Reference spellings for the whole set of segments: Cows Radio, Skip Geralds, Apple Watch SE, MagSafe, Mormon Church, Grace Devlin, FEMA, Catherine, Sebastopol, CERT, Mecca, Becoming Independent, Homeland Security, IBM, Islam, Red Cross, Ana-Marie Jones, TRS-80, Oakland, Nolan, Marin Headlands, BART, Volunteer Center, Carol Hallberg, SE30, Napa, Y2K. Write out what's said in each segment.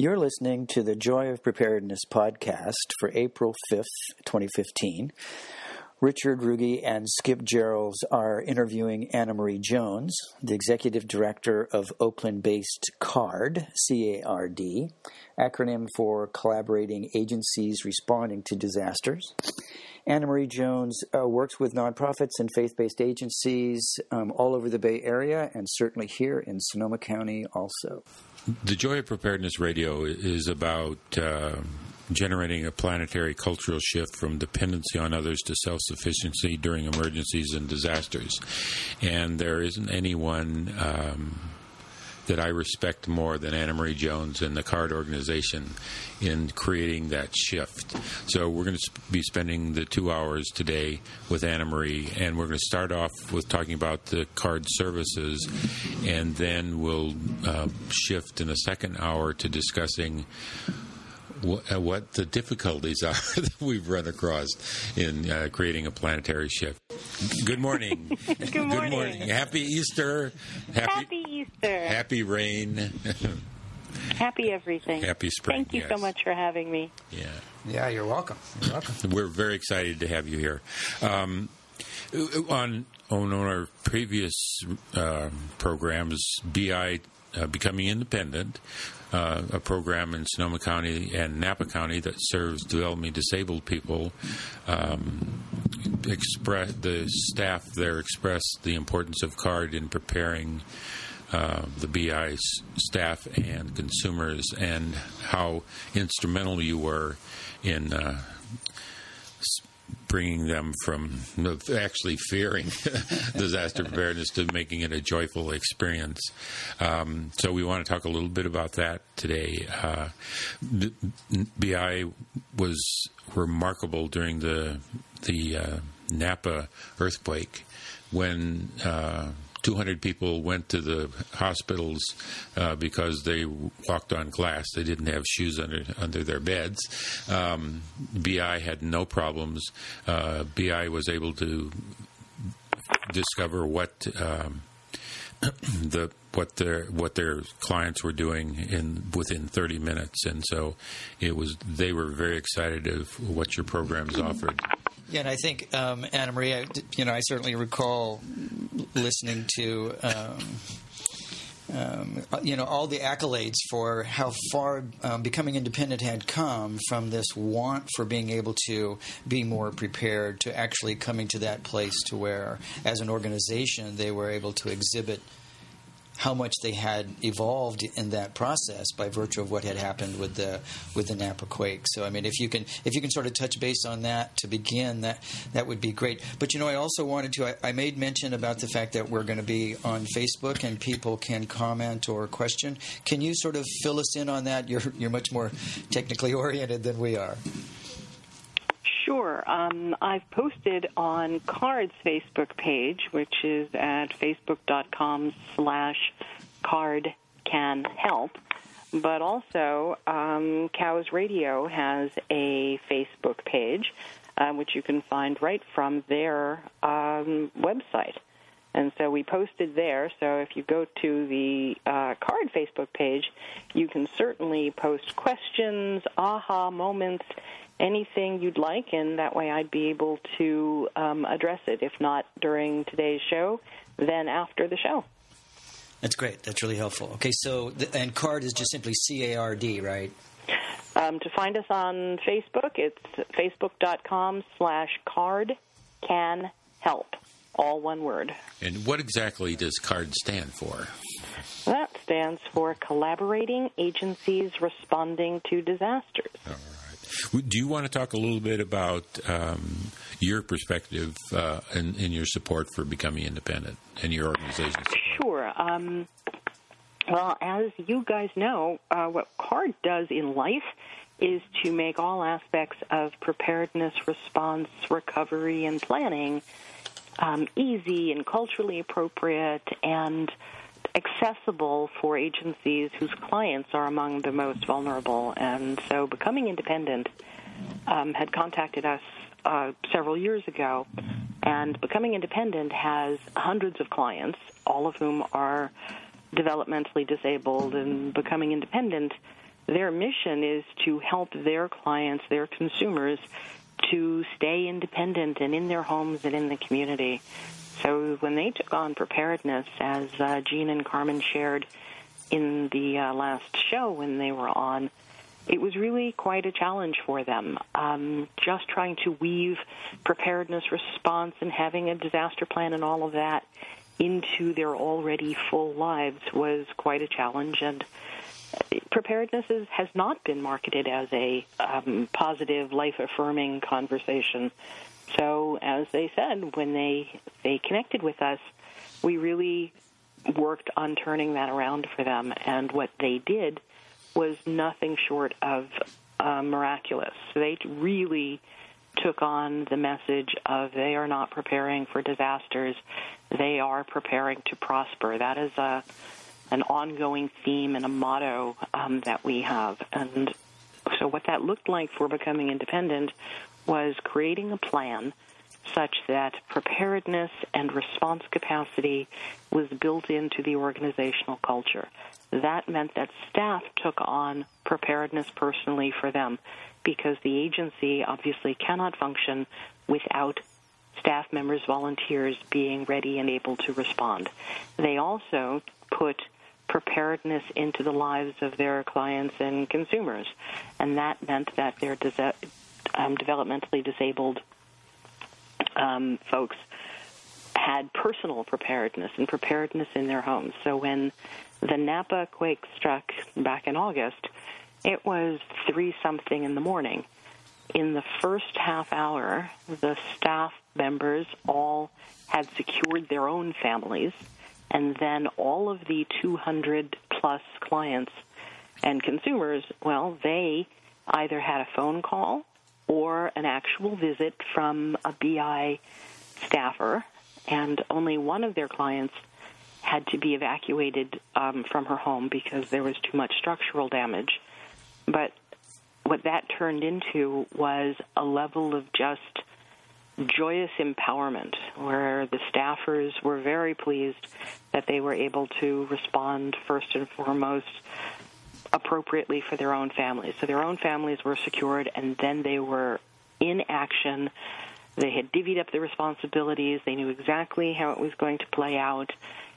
You're listening to the Joy of Preparedness podcast for April 5th, 2015. Richard Ruge and Skip Geralds are interviewing Ana-Marie Jones, the executive director of Oakland-based CARD, C-A-R-D, acronym for Collaborating Agencies Responding to Disasters. Ana-Marie Jones works with nonprofits and faith-based agencies all over the Bay Area and certainly here in Sonoma County also. The Joy of Preparedness Radio is about generating a planetary cultural shift from dependency on others to self-sufficiency during emergencies and disasters. And there isn't anyone that I respect more than Ana-Marie Jones and the CARD organization in creating that shift. So we're going to be spending the 2 hours today with Ana-Marie, and we're going to start off with talking about the CARD services, and then we'll shift in the second hour to discussing what the difficulties are that we've run across in creating a planetary shift. Good morning. Good morning. Happy Easter. Happy Easter. Happy rain. Happy everything. Happy spring. Thank you so much for having me. Yeah, you're welcome. We're very excited to have you here. On our previous programs, BI, Becoming Independent, a program in Sonoma County and Napa County that serves developmentally disabled people, the staff there expressed the importance of CARD in preparing the BI staff and consumers, and how instrumental you were in bringing them from actually fearing disaster preparedness to making it a joyful experience. So we want to talk a little bit about that today. BI was remarkable during the Napa earthquake when 200 people went to the hospitals because they walked on glass. They didn't have shoes under their beds. BI had no problems. BI was able to discover what their clients were doing within 30 minutes, and so they were very excited of what your programs offered. Yeah, and I think, Ana-Marie, I certainly recall listening to all the accolades for how far Becoming Independent had come from this want for being able to be more prepared to actually coming to that place to where, as an organization, they were able to exhibit how much they had evolved in that process by virtue of what had happened with the Napa quake. So, I mean, if you can sort of touch base on that to begin, that would be great. But, I also wanted to – I made mention about the fact that we're going to be on Facebook and people can comment or question. Can you sort of fill us in on that? You're much more technically oriented than we are. Sure. I've posted on CARD's Facebook page, which is at facebook.com/CARDCanHelp. But also, Cows Radio has a Facebook page, which you can find right from their website. And so we posted there. So if you go to the CARD Facebook page, you can certainly post questions, aha moments, anything you'd like, and that way I'd be able to address it. If not during today's show, then after the show. That's great. That's really helpful. Okay, so and CARD is just simply CARD, right? To find us on Facebook, it's facebook.com/CARDCanHelp. All one word. And what exactly does CARD stand for? That stands for Collaborating Agencies Responding to Disasters. All right. Do you want to talk a little bit about your perspective and your support for Becoming Independent and your organization's support? Sure. Well, as you guys know, what CARD does in life is to make all aspects of preparedness, response, recovery, and planning easy and culturally appropriate and accessible for agencies whose clients are among the most vulnerable. And so Becoming Independent had contacted us several years ago, and Becoming Independent has hundreds of clients, all of whom are developmentally disabled, and Becoming Independent Their mission is to help their clients, their consumers, to stay independent and in their homes and in the community. So when they took on preparedness, as Jean and Carmen shared in the last show when they were on, it was really quite a challenge for them. Just trying to weave preparedness response and having a disaster plan and all of that into their already full lives was quite a challenge. And preparedness has not been marketed as a positive, life-affirming conversation. So as they said, when they connected with us, we really worked on turning that around for them. And what they did was nothing short of miraculous. They really took on the message of they are not preparing for disasters. They are preparing to prosper. That is an ongoing theme and a motto that we have. And so what that looked like for Becoming Independent was creating a plan such that preparedness and response capacity was built into the organizational culture. That meant that staff took on preparedness personally for them, because the agency obviously cannot function without staff members, volunteers, being ready and able to respond. They also put preparedness into the lives of their clients and consumers, and that meant that their developmentally disabled folks had personal preparedness and preparedness in their homes. So when the Napa quake struck back in August, it was 3-something in the morning. In the first half hour, the staff members all had secured their own families, and then all of the 200-plus clients and consumers, well, they either had a phone call or an actual visit from a BI staffer, and only one of their clients had to be evacuated from her home because there was too much structural damage. But what that turned into was a level of just joyous empowerment, where the staffers were very pleased that they were able to respond first and foremost appropriately for their own families. So their own families were secured, and then they were in action. They had divvied up the responsibilities. They knew exactly how it was going to play out,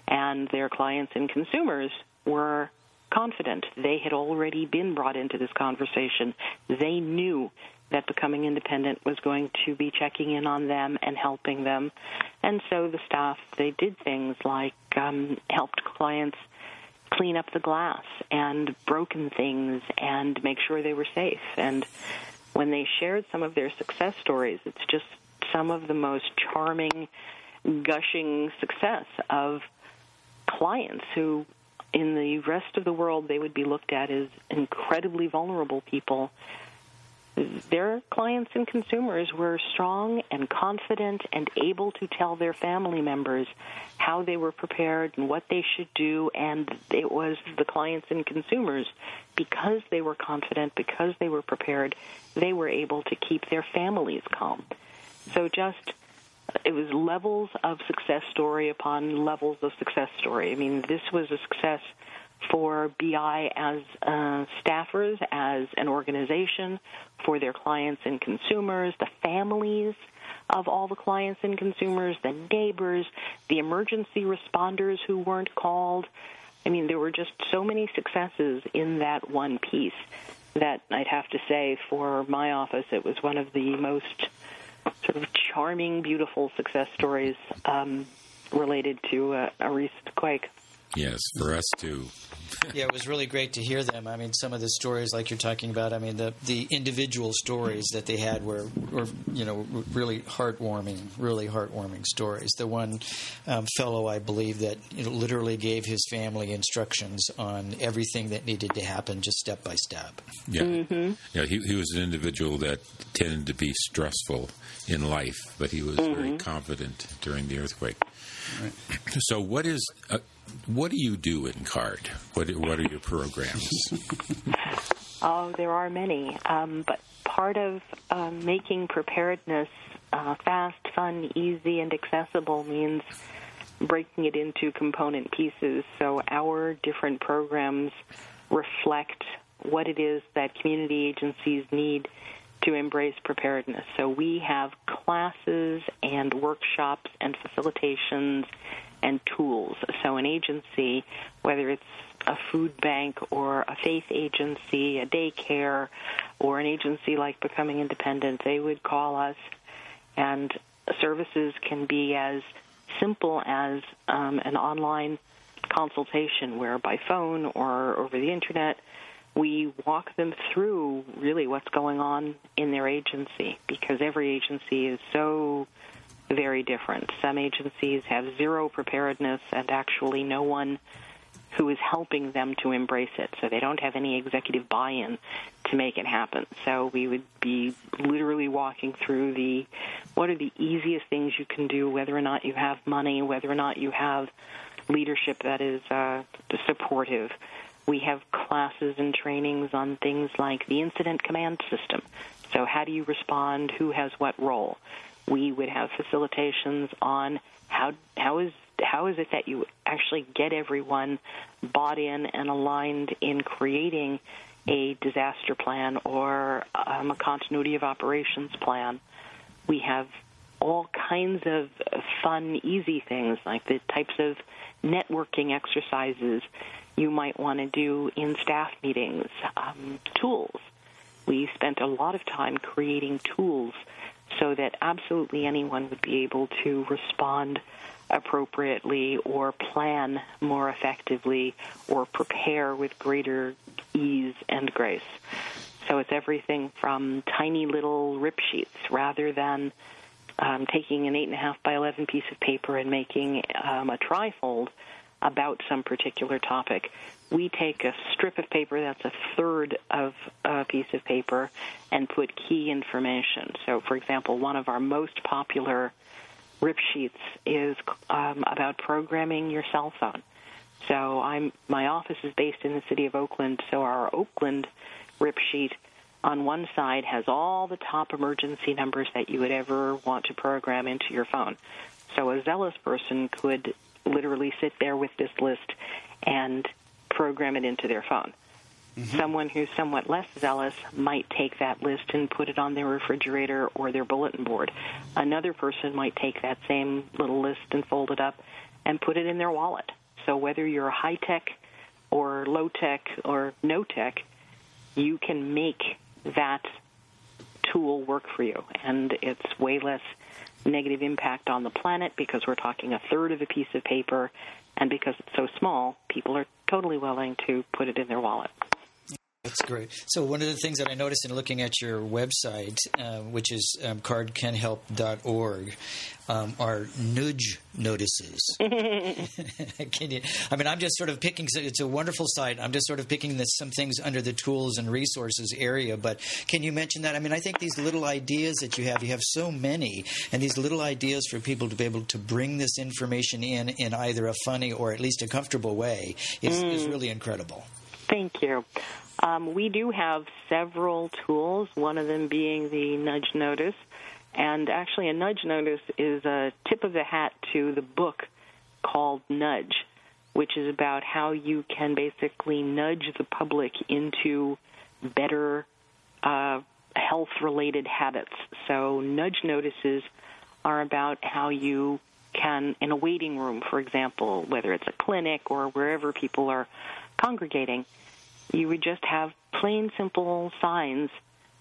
and their clients and consumers were confident. They had already been brought into this conversation. They knew that Becoming Independent was going to be checking in on them and helping them. And so the staff, they did things like helped clients clean up the glass and broken things and make sure they were safe. And when they shared some of their success stories, it's just some of the most charming, gushing success of clients who, in the rest of the world, they would be looked at as incredibly vulnerable people. Their clients and consumers were strong and confident and able to tell their family members how they were prepared and what they should do, and it was the clients and consumers, because they were confident, because they were prepared, they were able to keep their families calm. So just, it was levels of success story upon levels of success story. I mean, this was a success for BI as staffers, as an organization, for their clients and consumers, the families of all the clients and consumers, the neighbors, the emergency responders who weren't called. I mean, there were just so many successes in that one piece that I'd have to say, for my office, it was one of the most sort of charming, beautiful success stories related to a recent quake. Yes, for us too. Yeah, it was really great to hear them. I mean, some of the stories like you're talking about, I mean, the individual stories that they had were you know, really heartwarming stories. The one fellow, I believe, that literally gave his family instructions on everything that needed to happen, just step by step. Yeah, mm-hmm. Yeah. He was an individual that tended to be stressful in life, but he was very confident during the earthquake. Right. So what is... what do you do in CARD? What are your programs? Oh, there are many. But part of making preparedness fast, fun, easy, and accessible means breaking it into component pieces. So our different programs reflect what it is that community agencies need to embrace preparedness. So we have classes and workshops and facilitations and tools. So an agency, whether it's a food bank or a faith agency, a daycare, or an agency like Becoming Independent, they would call us, and services can be as simple as an online consultation where by phone or over the Internet we walk them through really what's going on in their agency, because every agency is so very different. Some agencies have zero preparedness and actually no one who is helping them to embrace it, so they don't have any executive buy-in to make it happen. So we would be literally walking through what are the easiest things you can do, whether or not you have money, whether or not you have leadership that is supportive. We have classes and trainings on things like the incident command system. So how do you respond? Who has what role? We would have facilitations on how is it that you actually get everyone bought in and aligned in creating a disaster plan or a continuity of operations plan. We have all kinds of fun, easy things like the types of networking exercises you might want to do in staff meetings, tools. We spent a lot of time creating tools so that absolutely anyone would be able to respond appropriately or plan more effectively or prepare with greater ease and grace. So it's everything from tiny little rip sheets rather than taking an 8.5 by 11 piece of paper and making a trifold about some particular topic. We take a strip of paper that's a third of a piece of paper and put key information. So, for example, one of our most popular rip sheets is about programming your cell phone. So my office is based in the city of Oakland, so our Oakland rip sheet on one side has all the top emergency numbers that you would ever want to program into your phone. So a zealous person could literally sit there with this list and program it into their phone. Mm-hmm. Someone who's somewhat less zealous might take that list and put it on their refrigerator or their bulletin board. Another person might take that same little list and fold it up and put it in their wallet. So whether you're high-tech or low-tech or no-tech, you can make that tool work for you, and it's way less negative impact on the planet because we're talking a third of a piece of paper, and because it's so small, people are totally willing to put it in their wallet. That's great. So one of the things that I noticed in looking at your website, which is cardcanhelp.org, are nudge notices. I'm just sort of picking, it's a wonderful site. I'm just sort of picking some things under the tools and resources area, but can you mention that? I mean, I think these little ideas that you have so many, and these little ideas for people to be able to bring this information in either a funny or at least a comfortable way is really incredible. Thank you. We do have several tools, one of them being the nudge notice. And actually a nudge notice is a tip of the hat to the book called Nudge, which is about how you can basically nudge the public into better health-related habits. So nudge notices are about how you can, in a waiting room, for example, whether it's a clinic or wherever people are congregating, you would just have plain, simple signs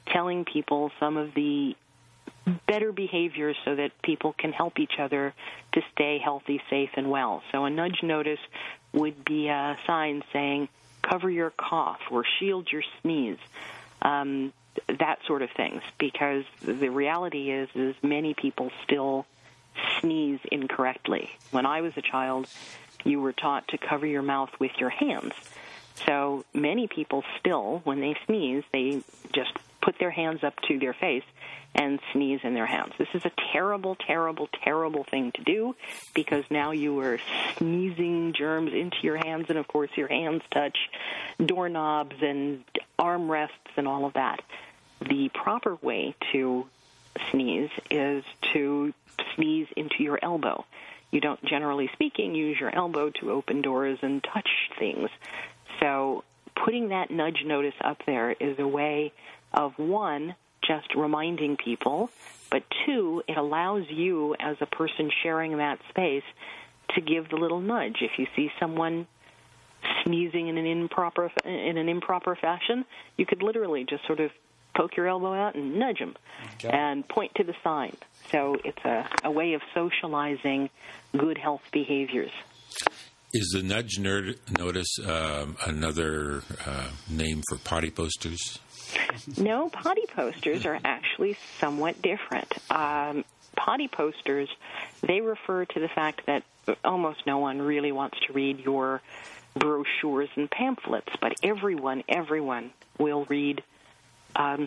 telling people some of the better behaviors so that people can help each other to stay healthy, safe, and well. So a nudge notice would be a sign saying, cover your cough or shield your sneeze, that sort of things, because the reality is many people still sneeze incorrectly. When I was a child, you were taught to cover your mouth with your hands. So many people still, when they sneeze, they just put their hands up to their face and sneeze in their hands. This is a terrible, terrible, terrible thing to do because now you are sneezing germs into your hands, and, of course, your hands touch doorknobs and armrests and all of that. The proper way to sneeze is to sneeze into your elbow. You don't, generally speaking, use your elbow to open doors and touch things. So putting that nudge notice up there is a way of, one, just reminding people, but two, it allows you as a person sharing that space to give the little nudge. If you see someone sneezing in an improper fashion, you could literally just sort of poke your elbow out and nudge them and point to the sign. So it's a way of socializing good health behaviors. Is the nudge notice another name for potty posters? No, potty posters are actually somewhat different. Potty posters, they refer to the fact that almost no one really wants to read your brochures and pamphlets, but everyone will read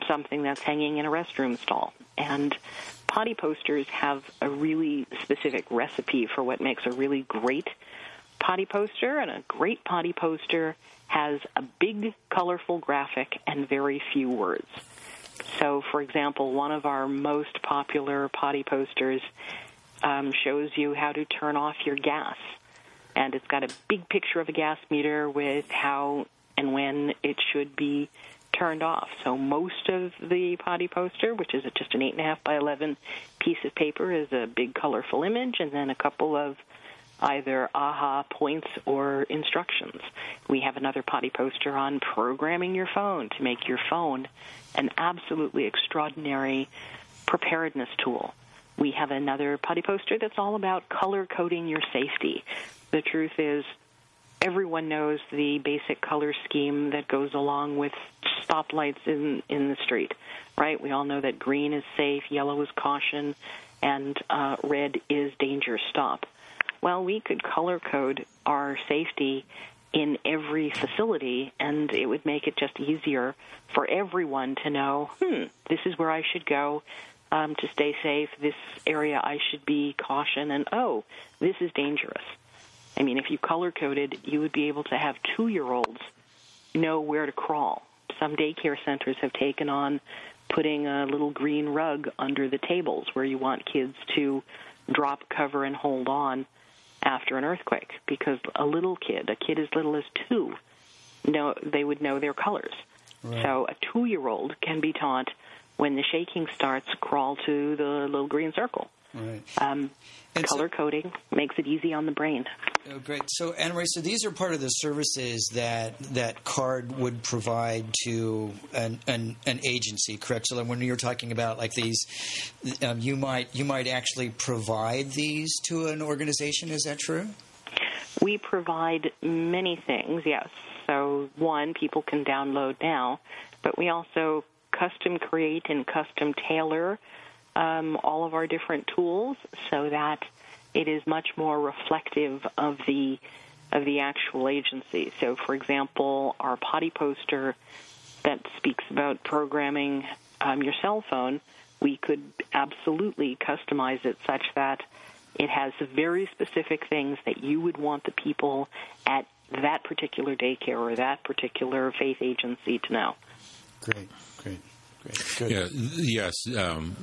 something that's hanging in a restroom stall. And potty posters have a really specific recipe for what makes a really great potty poster, and a great potty poster has a big, colorful graphic and very few words. So, for example, one of our most popular potty posters shows you how to turn off your gas. And it's got a big picture of a gas meter with how and when it should be turned off. So most of the potty poster, which is just an 8.5 by 11 piece of paper, is a big, colorful image, and then a couple of either aha points or instructions. We have another potty poster on programming your phone to make your phone an absolutely extraordinary preparedness tool. We have another potty poster that's all about color coding your safety. The truth is, everyone knows the basic color scheme that goes along with stoplights in the street, right? We all know that green is safe, yellow is caution, and red is danger, stop. Well, we could color code our safety in every facility, and it would make it just easier for everyone to know, this is where I should go to stay safe, this area I should be caution, and, oh, this is dangerous. I mean, if you color-coded, you would be able to have 2-year-olds know where to crawl. Some daycare centers have taken on putting a little green rug under the tables where you want kids to drop, cover, and hold on after an earthquake, because a kid as little as 2, they would know their colors. Right. So a 2-year-old can be taught, when the shaking starts, crawl to the little green circle. Right. Color coding makes it easy on the brain. Oh, great. So, Ana-Marie, so these are part of the services that CARD would provide to an agency, correct? So when you're talking about like these, you might actually provide these to an organization. Is that true? We provide many things, yes. So one, people can download now, but we also custom create and custom tailor all of our different tools so that it is much more reflective of the actual agency. So, for example, our potty poster that speaks about programming your cell phone, we could absolutely customize it such that it has very specific things that you would want the people at that particular daycare or that particular faith agency to know. Great. Good. Yeah, yes,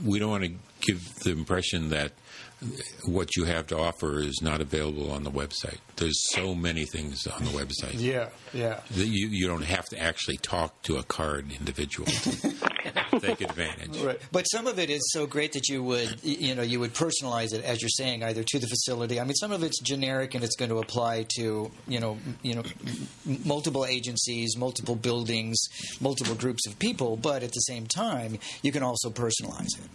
we don't want to give the impression that what you have to offer is not available on the website. There's so many things on the website. Yeah. You don't have to actually talk to a CARD individual to take advantage. Right. But some of it is so great that you would personalize it, as you're saying, either to the facility. I mean, some of it's generic and it's going to apply to multiple agencies, multiple buildings, multiple groups of people. But at the same time, you can also personalize it.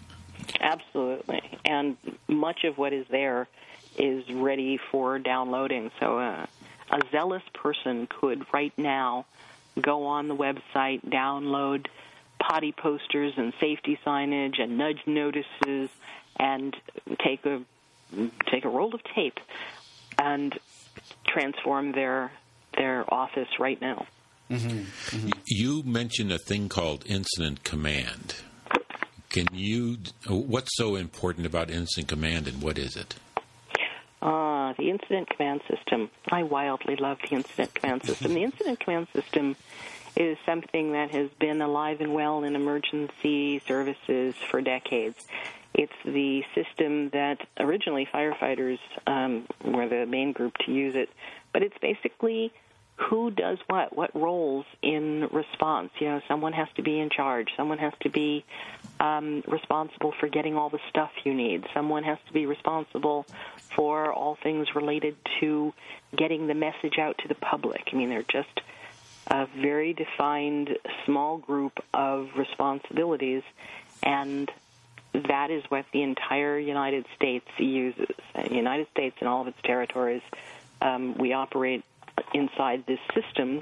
Absolutely. And much of what is there is ready for downloading. So a zealous person could right now go on the website, download potty posters and safety signage and nudge notices, and take a roll of tape and transform their office right now. Mm-hmm. Mm-hmm. You mentioned a thing called incident command. What's so important about Incident Command, and what is it? The Incident Command System. I wildly love the Incident Command System. The Incident Command System is something that has been alive and well in emergency services for decades. It's the system that originally firefighters were the main group to use it, but it's basically who does what roles in response. You know, someone has to be in charge. Someone has to be responsible for getting all the stuff you need. Someone has to be responsible for all things related to getting the message out to the public. I mean, they're just a very defined small group of responsibilities, and that is what the entire United States uses. The United States and all of its territories, we operate inside this system,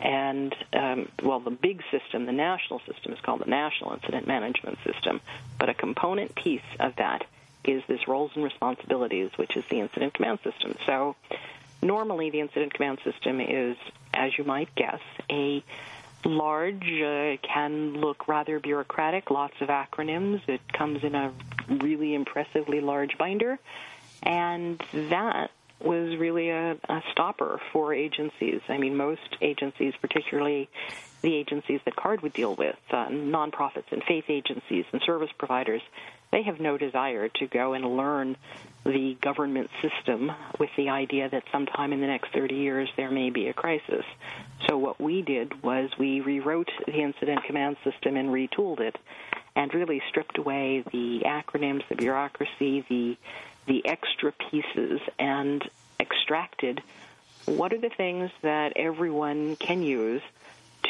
and, the big system, the national system, is called the National Incident Management System, but a component piece of that is this roles and responsibilities, which is the Incident Command System. So normally the Incident Command System is, as you might guess, a large, can look rather bureaucratic, lots of acronyms. It comes in a really impressively large binder, and that was really a stopper for agencies. I mean, most agencies, particularly the agencies that CARD would deal with, nonprofits and faith agencies and service providers, they have no desire to go and learn the government system with the idea that sometime in the next 30 years there may be a crisis. So what we did was we rewrote the Incident Command System and retooled it, and really stripped away the acronyms, the bureaucracy, the extra pieces, and extracted what are the things that everyone can use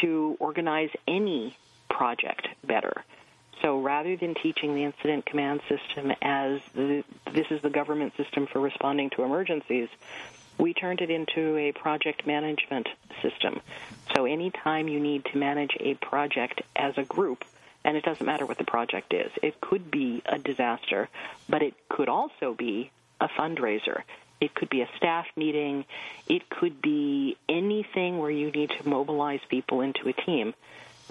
to organize any project better. So rather than teaching the Incident Command System as this is the government system for responding to emergencies, we turned it into a project management system. So any time you need to manage a project as a group, and it doesn't matter what the project is. It could be a disaster, but it could also be a fundraiser. It could be a staff meeting. It could be anything where you need to mobilize people into a team.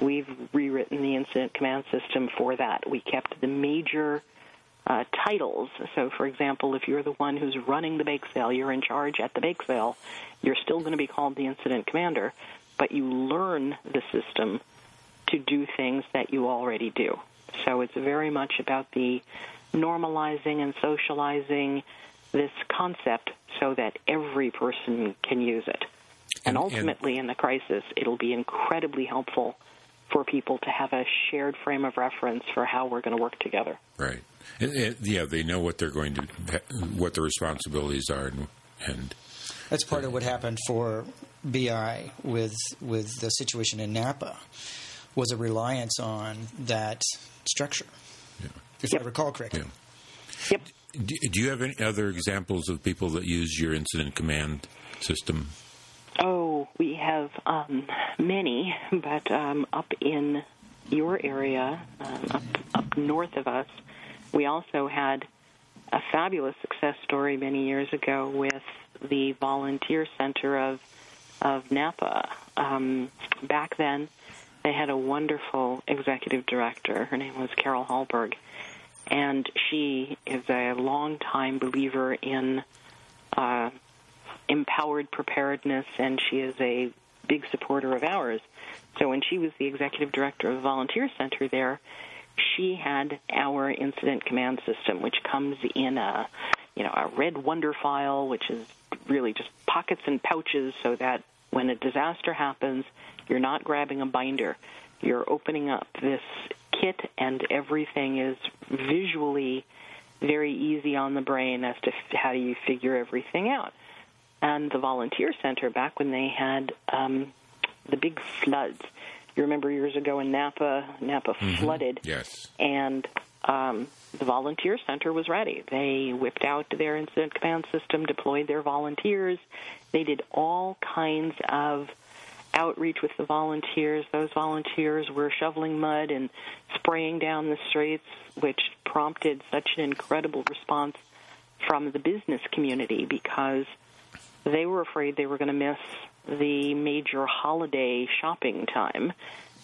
We've rewritten the Incident Command System for that. We kept the major titles. So, for example, if you're the one who's running the bake sale, you're in charge at the bake sale, you're still going to be called the Incident Commander, but you learn the system to do things that you already do. So it's very much about the normalizing and socializing this concept so that every person can use it. And ultimately, in the crisis, it'll be incredibly helpful for people to have a shared frame of reference for how we're going to work together. Right. And, yeah, they know what they're going to, what their responsibilities are, and that's part of what happened for BI with the situation in Napa. Was a reliance on that structure, yeah. If I recall correctly. Yeah. Yep. Do you have any other examples of people that use your Incident Command System? Oh, we have many, but up in your area, up north of us, we also had a fabulous success story many years ago with the Volunteer Center of Napa. Back then, they had a wonderful executive director. Her name was Carol Hallberg, and she is a longtime believer in empowered preparedness, and she is a big supporter of ours. So when she was the executive director of the Volunteer Center there, she had our Incident Command System, which comes in a red wonder file, which is really just pockets and pouches so that when a disaster happens, you're not grabbing a binder. You're opening up this kit, and everything is visually very easy on the brain as to how do you figure everything out. And the Volunteer Center, back when they had the big floods, you remember years ago in Napa mm-hmm. flooded. Yes. And the Volunteer Center was ready. They whipped out their Incident Command System, deployed their volunteers. They did all kinds of outreach with the volunteers. Those volunteers were shoveling mud and spraying down the streets, which prompted such an incredible response from the business community because they were afraid they were going to miss the major holiday shopping time,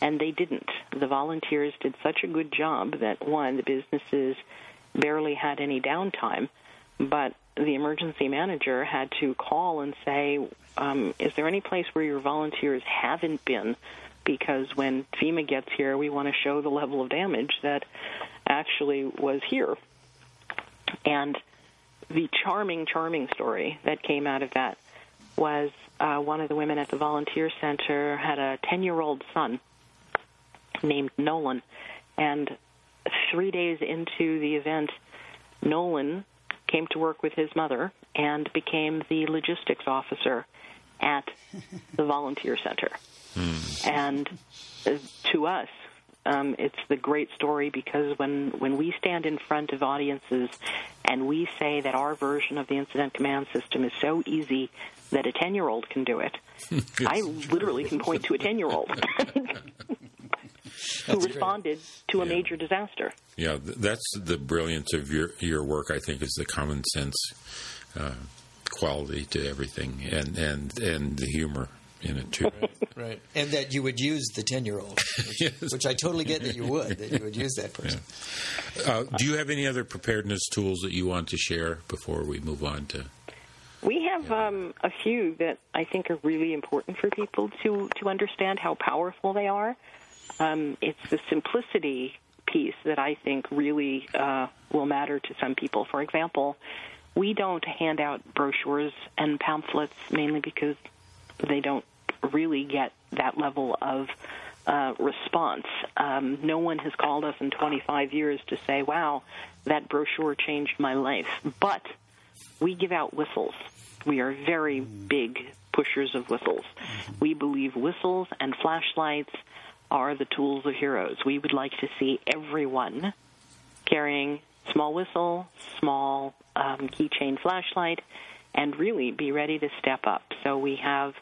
and they didn't. The volunteers did such a good job that, one, the businesses barely had any downtime, but the emergency manager had to call and say, is there any place where your volunteers haven't been? Because when FEMA gets here, we want to show the level of damage that actually was here. And the charming story that came out of that was one of the women at the Volunteer Center had a 10-year-old son named Nolan. And 3 days into the event, Nolan came to work with his mother and became the logistics officer at the Volunteer Center. And to us, it's the great story, because when we stand in front of audiences and we say that our version of the incident command system is so easy that a 10-year-old can do it, I literally can point to a 10-year-old who responded to a major disaster. Yeah, that's the brilliance of your work, I think, is the common sense quality to everything, and the humor in it too. Right. And that you would use the 10-year-old, which I totally get that you would use that person. Yeah. Do you have any other preparedness tools that you want to share before we move on to? We have a few that I think are really important for people to understand how powerful they are. It's the simplicity piece that I think really will matter to some people. For example, we don't hand out brochures and pamphlets, mainly because they don't really get that level of response. No one has called us in 25 years to say, wow, that brochure changed my life. But we give out whistles. We are very big pushers of whistles. We believe whistles and flashlights are the tools of heroes. We would like to see everyone carrying small whistle, small keychain flashlight, and really be ready to step up. So we have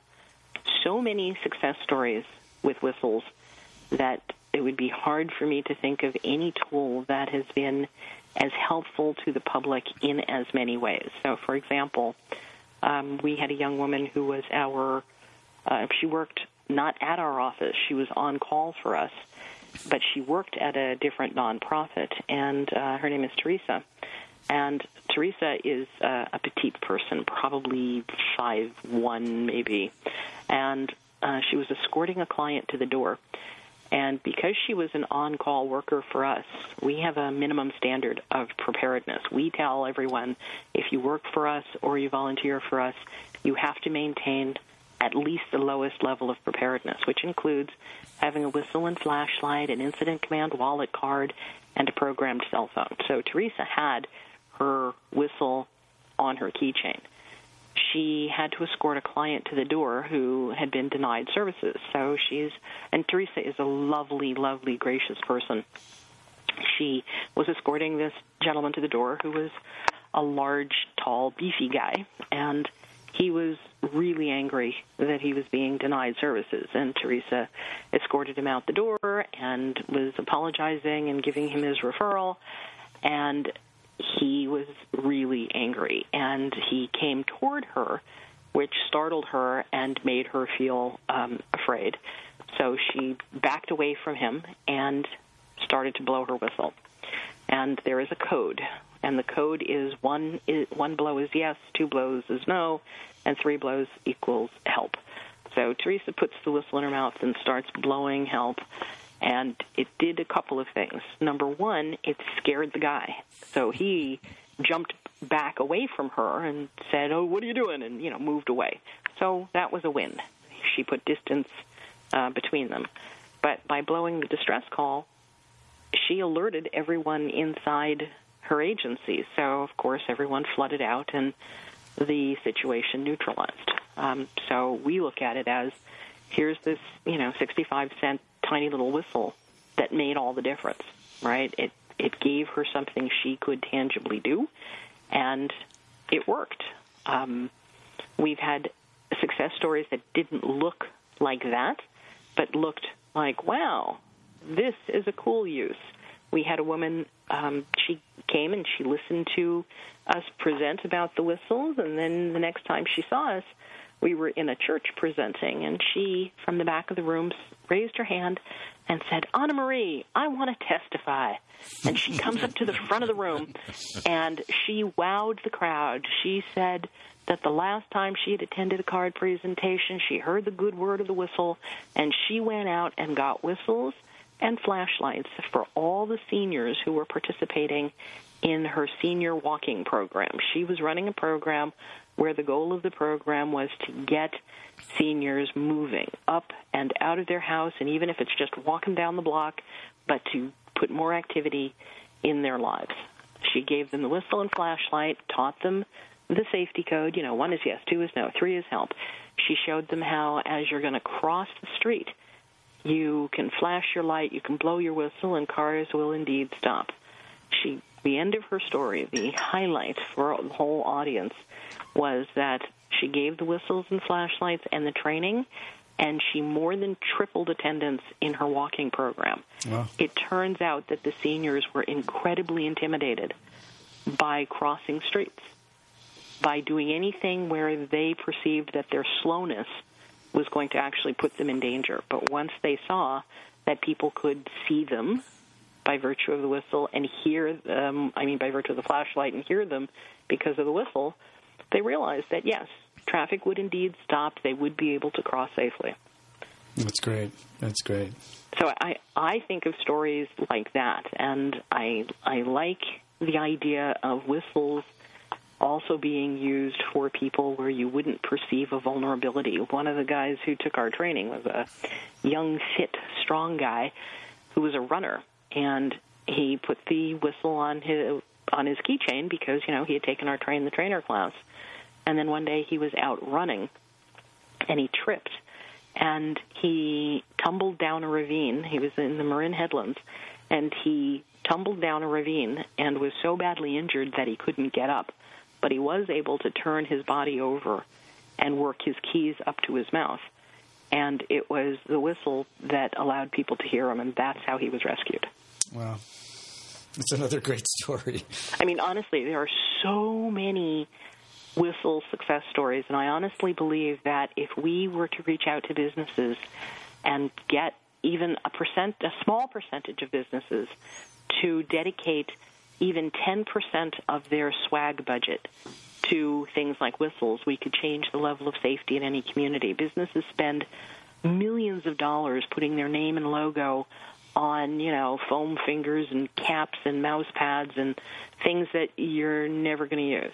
so many success stories with whistles that it would be hard for me to think of any tool that has been as helpful to the public in as many ways. So, for example, we had a young woman who was she worked not at our office. She was on call for us, but she worked at a different nonprofit, and her name is Teresa. And Teresa is a petite person, probably 5'1", maybe. And she was escorting a client to the door. And because she was an on-call worker for us, we have a minimum standard of preparedness. We tell everyone, if you work for us or you volunteer for us, you have to maintain at least the lowest level of preparedness, which includes having a whistle and flashlight, an incident command wallet card, and a programmed cell phone. So Teresa had her whistle on her keychain. She had to escort a client to the door who had been denied services. So and Teresa is a lovely, lovely, gracious person. She was escorting this gentleman to the door who was a large, tall, beefy guy, and he was really angry that he was being denied services, and Teresa escorted him out the door and was apologizing and giving him his referral, and he was really angry, and he came toward her, which startled her and made her feel afraid. So she backed away from him and started to blow her whistle. And there is a code, and the code is one blow is yes, two blows is no, and three blows equals help. So Teresa puts the whistle in her mouth and starts blowing help, and it did a couple of things. Number one, it scared the guy. So he jumped back away from her and said, oh, what are you doing, and, moved away. So that was a win. She put distance between them. But by blowing the distress call, she alerted everyone inside her agency. So, of course, everyone flooded out and the situation neutralized. So we look at it as, here's this, 65-cent tiny little whistle that made all the difference, right? It gave her something she could tangibly do, and it worked. We've had success stories that didn't look like that, but looked like, wow, this is a cool use. We had a woman, she came and she listened to us present about the whistles, and then the next time she saw us, we were in a church presenting, and she, from the back of the room, raised her hand and said, Ana-Marie, I want to testify. And she comes up to the front of the room, and she wowed the crowd. She said that the last time she had attended a CARD presentation, she heard the good word of the whistle, and she went out and got whistles and flashlights for all the seniors who were participating in her senior walking program. She was running a program where the goal of the program was to get seniors moving up and out of their house, and even if it's just walking down the block, but to put more activity in their lives. She gave them the whistle and flashlight, taught them the safety code. You know, 1 is yes, 2 is no, 3 is help. She showed them how, as you're going to cross the street, you can flash your light, you can blow your whistle, and cars will indeed stop. The end of her story, the highlight for the whole audience, was that she gave the whistles and flashlights and the training, and she more than tripled attendance in her walking program. Wow. It turns out that the seniors were incredibly intimidated by crossing streets, by doing anything where they perceived that their slowness was going to actually put them in danger. But once they saw that people could see them by virtue of the whistle and hear them, by virtue of the flashlight and hear them because of the whistle, they realized that, yes, traffic would indeed stop. They would be able to cross safely. That's great. That's great. So I think of stories like that, and I like the idea of whistles also being used for people where you wouldn't perceive a vulnerability. One of the guys who took our training was a young, fit, strong guy who was a runner, and he put the whistle on his keychain because, you know, he had taken our Train the Trainer class. And then one day he was out running, and he tripped, and he tumbled down a ravine. He was in the Marin Headlands, and he tumbled down a ravine and was so badly injured that he couldn't get up. But he was able to turn his body over and work his keys up to his mouth. And it was the whistle that allowed people to hear him, and that's how he was rescued. Wow. That's another great story. I mean, honestly, there are so many whistle success stories, and I honestly believe that if we were to reach out to businesses and get even a small percentage of businesses to dedicate even 10% of their swag budget to things like whistles, we could change the level of safety in any community. Businesses spend millions of dollars putting their name and logo on, you know, foam fingers and caps and mouse pads and things that you're never going to use.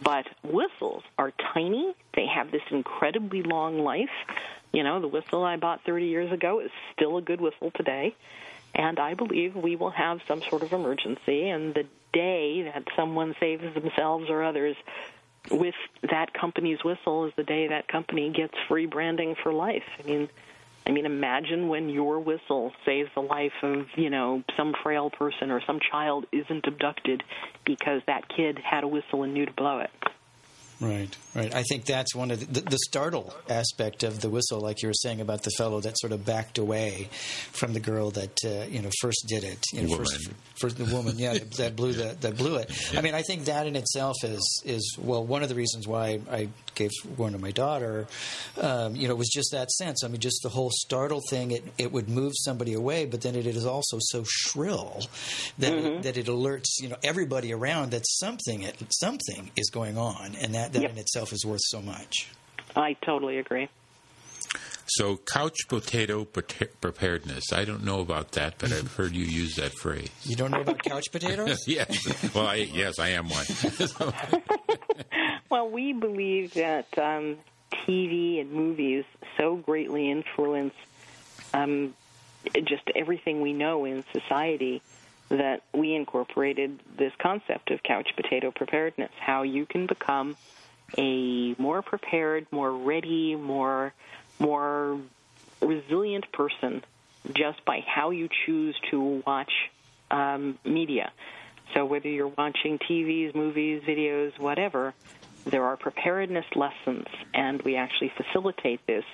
But whistles are tiny. They have this incredibly long life. You know, the whistle I bought 30 years ago is still a good whistle today. And I believe we will have some sort of emergency, and the day that someone saves themselves or others with that company's whistle is the day that company gets free branding for life. I mean, imagine when your whistle saves the life of, you know, some frail person or some child isn't abducted because that kid had a whistle and knew to blow it. Right, right. I think that's one of the startle aspect of the whistle, like you were saying about the fellow that sort of backed away from the girl that first did it. First the woman, yeah, that blew it. Yeah. I mean, I think that in itself is well one of the reasons why I gave one to my daughter. Was just that sense. I mean, just the whole startle thing. It would move somebody away, but then it is also so shrill that it alerts everybody around that something is going on, and that in itself is worth so much. I totally agree. So couch potato preparedness. I don't know about that, but I've heard you use that phrase. You don't know about couch potatoes? Yes. Well, I am one. Well, we believe that TV and movies so greatly influence just everything we know in society that we incorporated this concept of couch potato preparedness, how you can become a more prepared, more ready, more resilient person just by how you choose to watch media. So whether you're watching TVs, movies, videos, whatever, there are preparedness lessons, and we actually facilitate this,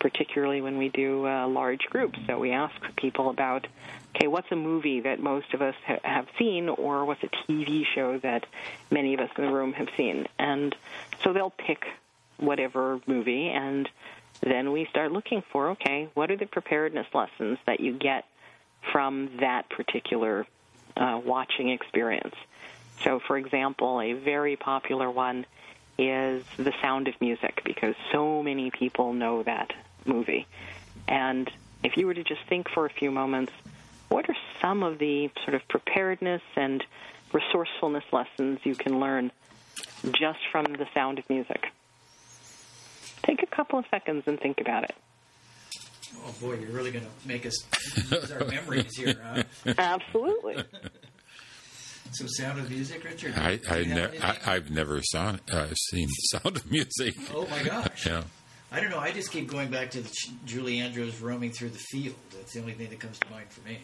particularly when we do large groups. So we ask people about, okay, what's a movie that most of us have seen, or what's a TV show that many of us in the room have seen? And so they'll pick whatever movie, and then we start looking for, okay, what are the preparedness lessons that you get from that particular watching experience? So, for example, a very popular one is The Sound of Music, because so many people know that movie. And if you were to just think for a few moments, what are some of the sort of preparedness and resourcefulness lessons you can learn just from The Sound of Music. Take a couple of seconds and think about it. Oh, boy, you're really going to make us use our memories here, huh? Absolutely. So, Sound of Music, Richard? I've never seen Sound of Music. Oh, my gosh. Yeah. I don't know. I just keep going back to the Julie Andrews roaming through the field. That's the only thing that comes to mind for me.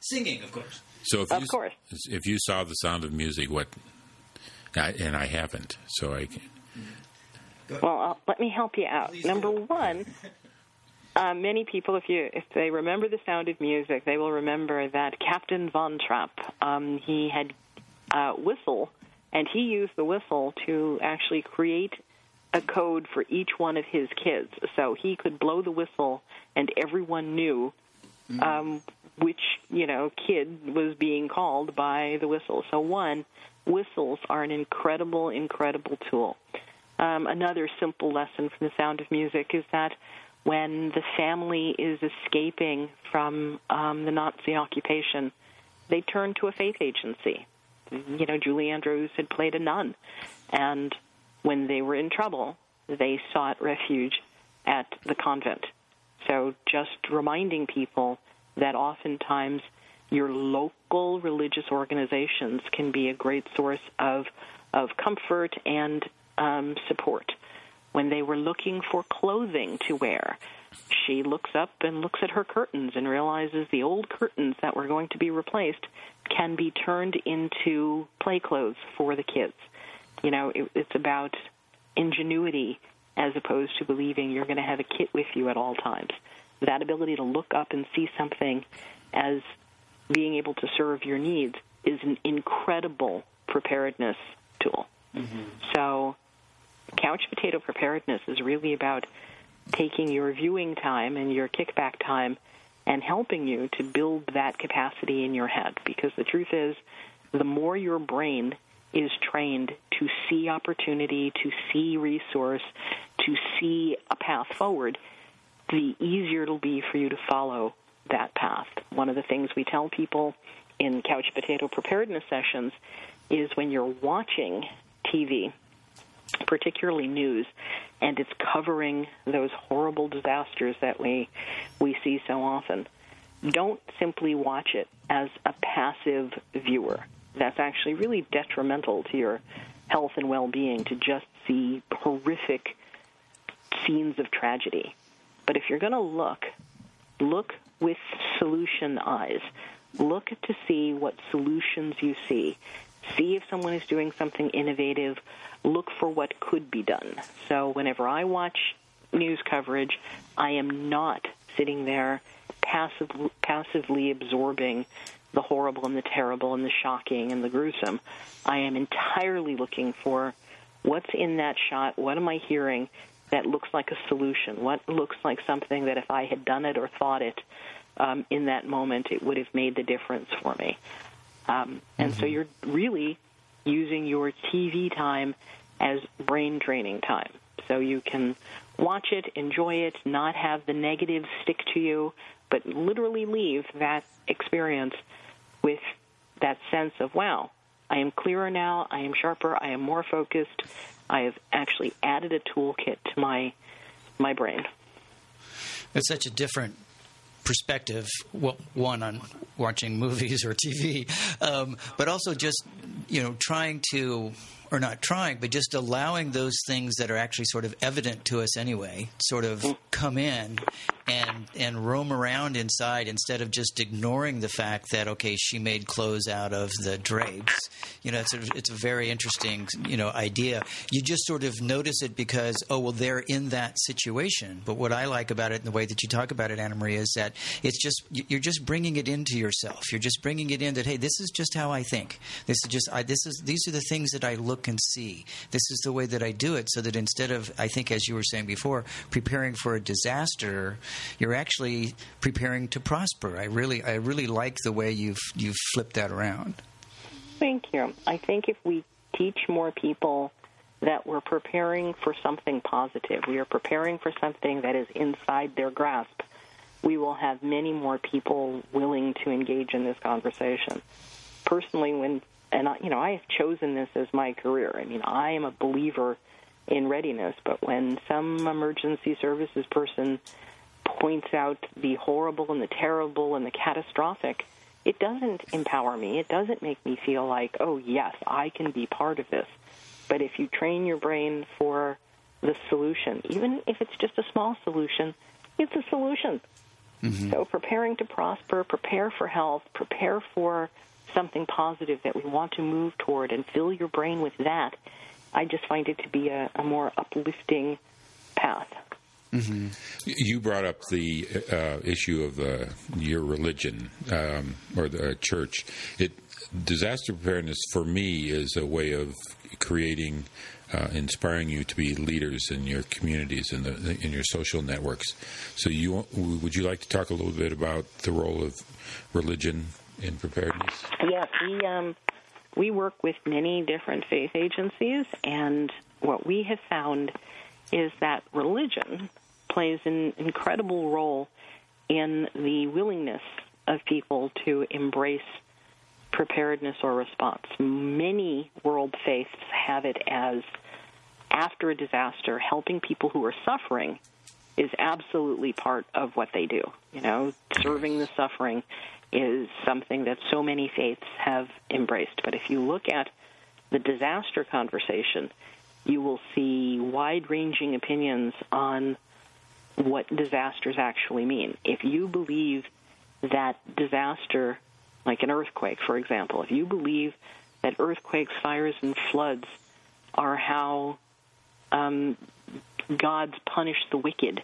Singing, of course. So, if you saw The Sound of Music, and I haven't, so I can't. Well, let me help you out. Please. Number one, many people, if they remember The Sound of Music, they will remember that Captain Von Trapp, he had a whistle, and he used the whistle to actually create a code for each one of his kids. So he could blow the whistle, and everyone knew which, kid was being called by the whistle. So whistles are an incredible, incredible tool. Another simple lesson from The Sound of Music is that when the family is escaping from the Nazi occupation, they turn to a faith agency. Julie Andrews had played a nun, and when they were in trouble, they sought refuge at the convent. So just reminding people that oftentimes your local religious organizations can be a great source of comfort and support. When they were looking for clothing to wear, she looks up and looks at her curtains and realizes the old curtains that were going to be replaced can be turned into play clothes for the kids. It's about ingenuity as opposed to believing you're going to have a kit with you at all times. That ability to look up and see something as being able to serve your needs is an incredible preparedness tool. Mm-hmm. So couch potato preparedness is really about taking your viewing time and your kickback time and helping you to build that capacity in your head. Because the truth is, the more your brain is trained to see opportunity, to see resource, to see a path forward, the easier it'll be for you to follow that path. One of the things we tell people in couch potato preparedness sessions is when you're watching TV, particularly news, and it's covering those horrible disasters that we see so often, don't simply watch it as a passive viewer. That's actually really detrimental to your health and well-being to just see horrific scenes of tragedy. But if you're going to look with solution eyes. Look to see what solutions you see. See if someone is doing something innovative. Look for what could be done. So whenever I watch news coverage, I am not sitting there passively absorbing the horrible and the terrible and the shocking and the gruesome. I am entirely looking for what's in that shot, what am I hearing that looks like a solution, what looks like something that if I had done it or thought it in that moment, it would have made the difference for me. And so you're really using your TV time as brain training time. So you can watch it, enjoy it, not have the negatives stick to you, but literally leave that experience with that sense of, wow, I am clearer now, I am sharper, I am more focused, I have actually added a toolkit to my brain. It's such a different perspective, one on watching movies or TV, but also just, just allowing those things that are actually sort of evident to us anyway, sort of come in and roam around inside instead of just ignoring the fact that, okay, she made clothes out of the drapes. It's a very interesting, idea. You just sort of notice it because, they're in that situation. But what I like about it and the way that you talk about it, Ana-Marie, is that it's just, you're just bringing it into yourself. You're just bringing it in that, hey, this is just how I think. These are the things that I look can see. This is the way that I do it, so that instead of, I think as you were saying before, preparing for a disaster, you're actually preparing to prosper. I really like the way you've flipped that around. Thank you. I think if we teach more people that we're preparing for something positive, we are preparing for something that is inside their grasp, we will have many more people willing to engage in this conversation. Personally, when And, I have chosen this as my career. I mean, I am a believer in readiness, but when some emergency services person points out the horrible and the terrible and the catastrophic, it doesn't empower me. It doesn't make me feel like, oh, yes, I can be part of this. But if you train your brain for the solution, even if it's just a small solution, it's a solution. Mm-hmm. So preparing to prosper, prepare for health, prepare for something positive that we want to move toward, and fill your brain with that, I just find it to be a more uplifting path. Mm-hmm. You brought up the issue of your religion or the church. Disaster preparedness, for me, is a way of creating, inspiring you to be leaders in your communities and in your social networks. So would you like to talk a little bit about the role of religion in preparedness? Yes, we work with many different faith agencies, and what we have found is that religion plays an incredible role in the willingness of people to embrace preparedness or response. Many world faiths have it as, after a disaster, helping people who are suffering is absolutely part of what they do. Serving the suffering is something that so many faiths have embraced. But if you look at the disaster conversation, you will see wide-ranging opinions on what disasters actually mean. If you believe that disaster, like an earthquake, for example, if you believe that earthquakes, fires, and floods are how gods punish the wicked,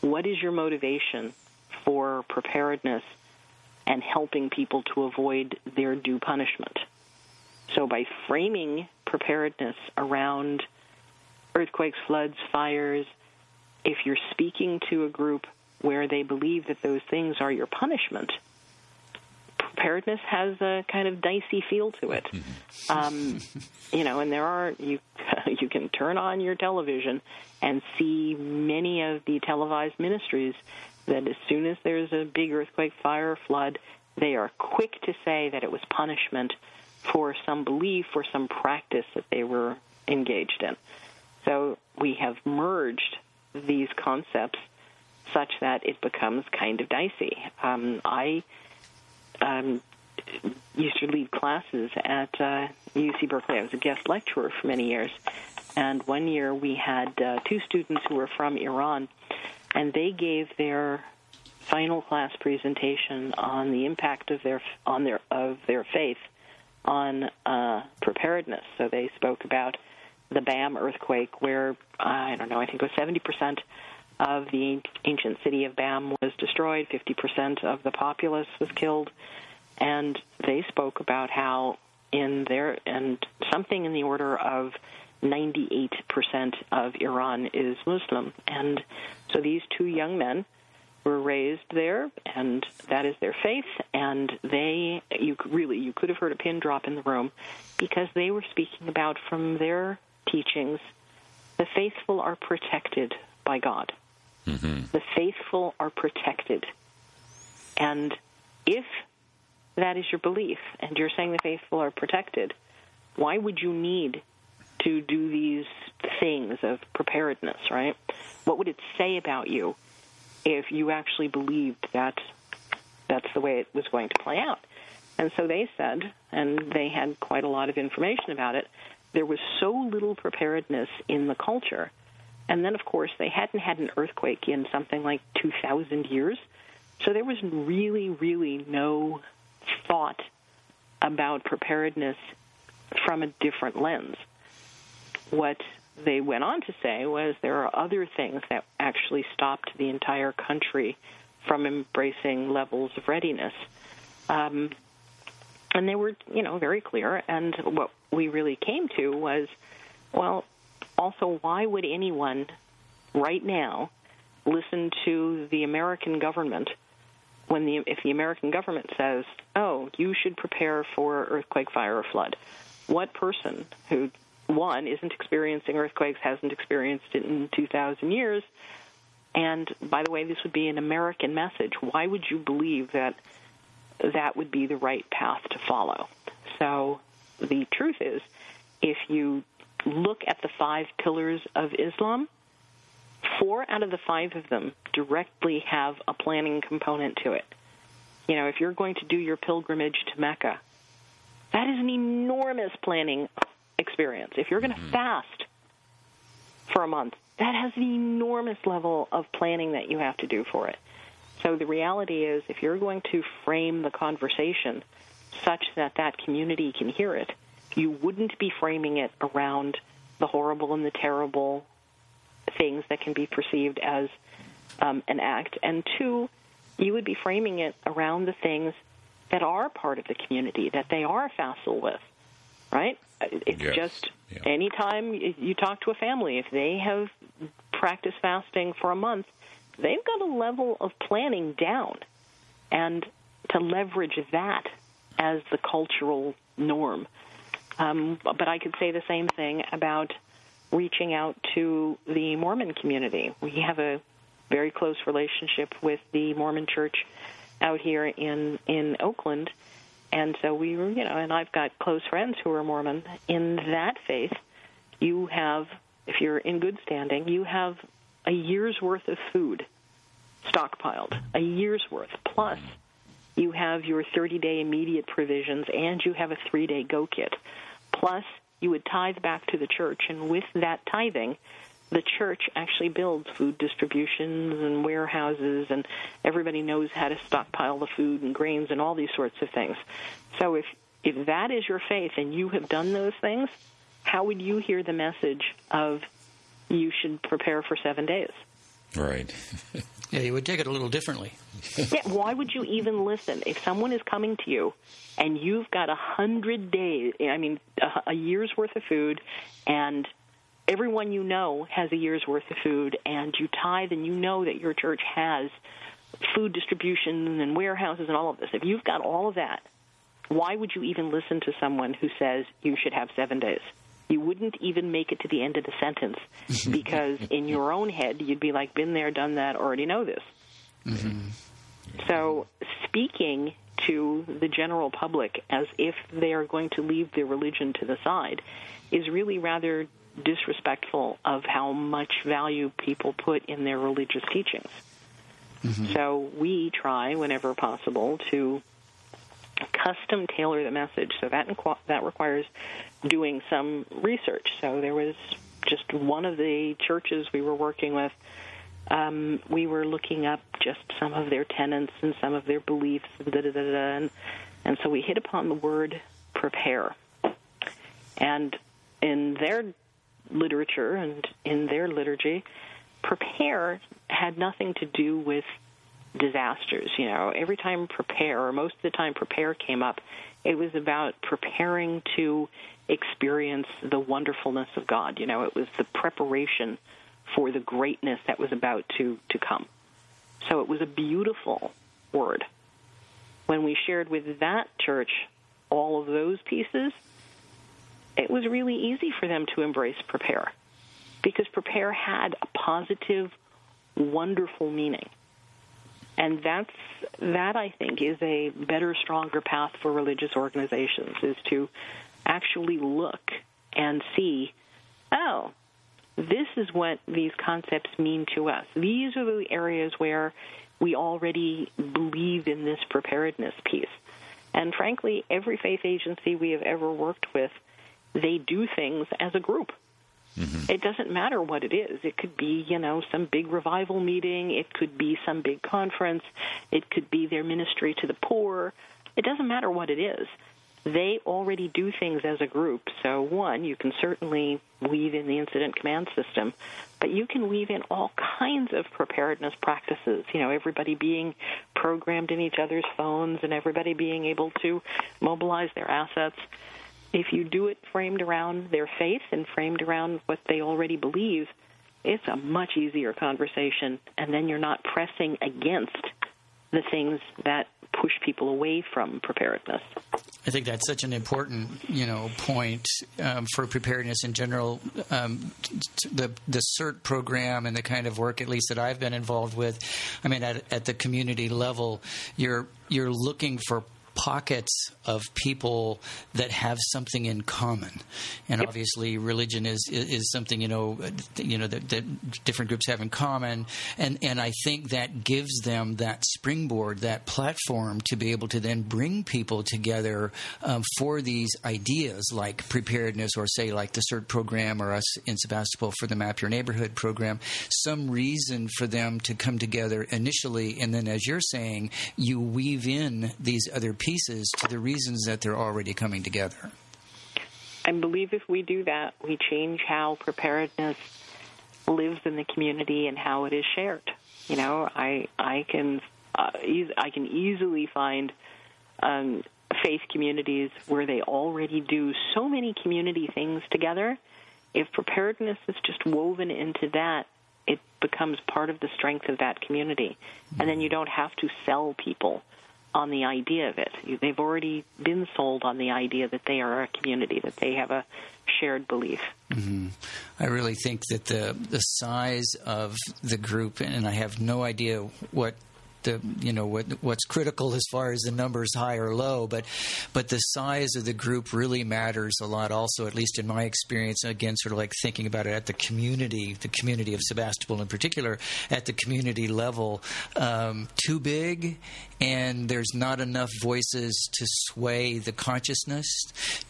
what is your motivation for preparedness and helping people to avoid their due punishment? So by framing preparedness around earthquakes, floods, fires, if you're speaking to a group where they believe that those things are your punishment, preparedness has a kind of dicey feel to it. And there are, you can turn on your television and see many of the televised ministries that as soon as there's a big earthquake, fire, or flood, they are quick to say that it was punishment for some belief or some practice that they were engaged in. So we have merged these concepts such that it becomes kind of dicey. I used to lead classes at UC Berkeley. I was a guest lecturer for many years. And one year we had two students who were from Iran, and they gave their final class presentation on the impact of their faith on preparedness. So they spoke about the Bam earthquake, where I think it was 70% of the ancient city of Bam was destroyed, 50% of the populace was killed, and they spoke about how something in the order of 98% of Iran is Muslim. And so these two young men were raised there, and that is their faith, and you could have heard a pin drop in the room, because they were speaking about, from their teachings, the faithful are protected by God. Mm-hmm. The faithful are protected. And if that is your belief, and you're saying the faithful are protected, why would you need to do these things of preparedness, right? What would it say about you if you actually believed that that's the way it was going to play out? And so they said, and they had quite a lot of information about it, there was so little preparedness in the culture. And then, of course, they hadn't had an earthquake in something like 2,000 years. So there was really, really no thought about preparedness from a different lens. What they went on to say was there are other things that actually stopped the entire country from embracing levels of readiness. And they were, very clear. And what we really came to was, well, also, why would anyone right now listen to the American government if the American government says, oh, you should prepare for earthquake, fire, or flood? What person who, one, isn't experiencing earthquakes, hasn't experienced it in 2,000 years, and, by the way, this would be an American message, why would you believe that that would be the right path to follow? So the truth is, if you look at the 5 pillars of Islam, 4 out of the 5 of them directly have a planning component to it. You know, if you're going to do your pilgrimage to Mecca, that is an enormous planning experience. If you're going to fast for a month, that has an enormous level of planning that you have to do for it. So the reality is, if you're going to frame the conversation such that that community can hear it, you wouldn't be framing it around the horrible and the terrible things that can be perceived as an act. And 2, you would be framing it around the things that are part of the community, that they are facile with, right? It's just any time you talk to a family, if they have practiced fasting for a month, they've got a level of planning down. And to leverage that as the cultural norm. But I could say the same thing about reaching out to the Mormon community. We have a very close relationship with the Mormon Church out here in Oakland, and so we were, and I've got close friends who are Mormon. In that faith, you have, if you're in good standing, you have a year's worth of food stockpiled, a year's worth, plus you have your 30-day immediate provisions, and you have a 3-day go kit, plus you would tithe back to the church, and with that tithing, the church actually builds food distributions and warehouses, and everybody knows how to stockpile the food and grains and all these sorts of things. So if that is your faith and you have done those things, how would you hear the message of you should prepare for 7 days? Right. Yeah, you would take it a little differently. Yeah, why would you even listen? If someone is coming to you and you've got 100 days, a year's worth of food, and everyone you know has a year's worth of food, and you tithe and you know that your church has food distribution and warehouses and all of this, if you've got all of that, why would you even listen to someone who says you should have 7 days? You wouldn't even make it to the end of the sentence because in your own head you'd be like, been there, done that, already know this. Mm-hmm. So speaking to the general public as if they are going to leave their religion to the side is really rather disrespectful of how much value people put in their religious teachings. Mm-hmm. So we try, whenever possible, to custom tailor the message. So that requires doing some research. So there was just one of the churches we were working with. We were looking up just some of their tenets and some of their beliefs, and so we hit upon the word prepare. And in their literature and in their liturgy, prepare had nothing to do with disasters. Every time prepare, or most of the time prepare came up, it was about preparing to experience the wonderfulness of God. It was the preparation for the greatness that was about to come. So it was a beautiful word. When we shared with that church all of those pieces, it was really easy for them to embrace prepare, because prepare had a positive, wonderful meaning. And that, I think, is a better, stronger path for religious organizations, is to actually look and see, oh, this is what these concepts mean to us. These are the areas where we already believe in this preparedness piece. And frankly, every faith agency we have ever worked with, they do things as a group. Mm-hmm. It doesn't matter what it is. It could be, some big revival meeting. It could be some big conference. It could be their ministry to the poor. It doesn't matter what it is. They already do things as a group. So, one, you can certainly weave in the incident command system, but you can weave in all kinds of preparedness practices, everybody being programmed in each other's phones and everybody being able to mobilize their assets. If you do it framed around their faith and framed around what they already believe, it's a much easier conversation, and then you're not pressing against the things that push people away from preparedness. I think that's such an important, point for preparedness in general. The CERT program and the kind of work, at least that I've been involved with, at the community level, you're looking for pockets of people that have something in common, and yep. obviously religion is something that different groups have in common, and I think that gives them that springboard, that platform to be able to then bring people together for these ideas like preparedness, or say like the CERT program, or us in Sebastopol for the Map Your Neighborhood program, some reason for them to come together initially, and then as you're saying, you weave in these other pieces to the reasons that they're already coming together. I believe if we do that, we change how preparedness lives in the community and how it is shared. You know, I can easily find faith communities where they already do so many community things together. If preparedness is just woven into that, it becomes part of the strength of that community. And then you don't have to sell people on the idea of it. They've already been sold on the idea that they are a community, that they have a shared belief. Mm-hmm. I really think that the size of the group, and I have no idea what's critical as far as the numbers, high or low, but the size of the group really matters a lot also, at least in my experience, again, sort of like thinking about it at the community of Sebastopol in particular, at the community level, too big, and there's not enough voices to sway the consciousness,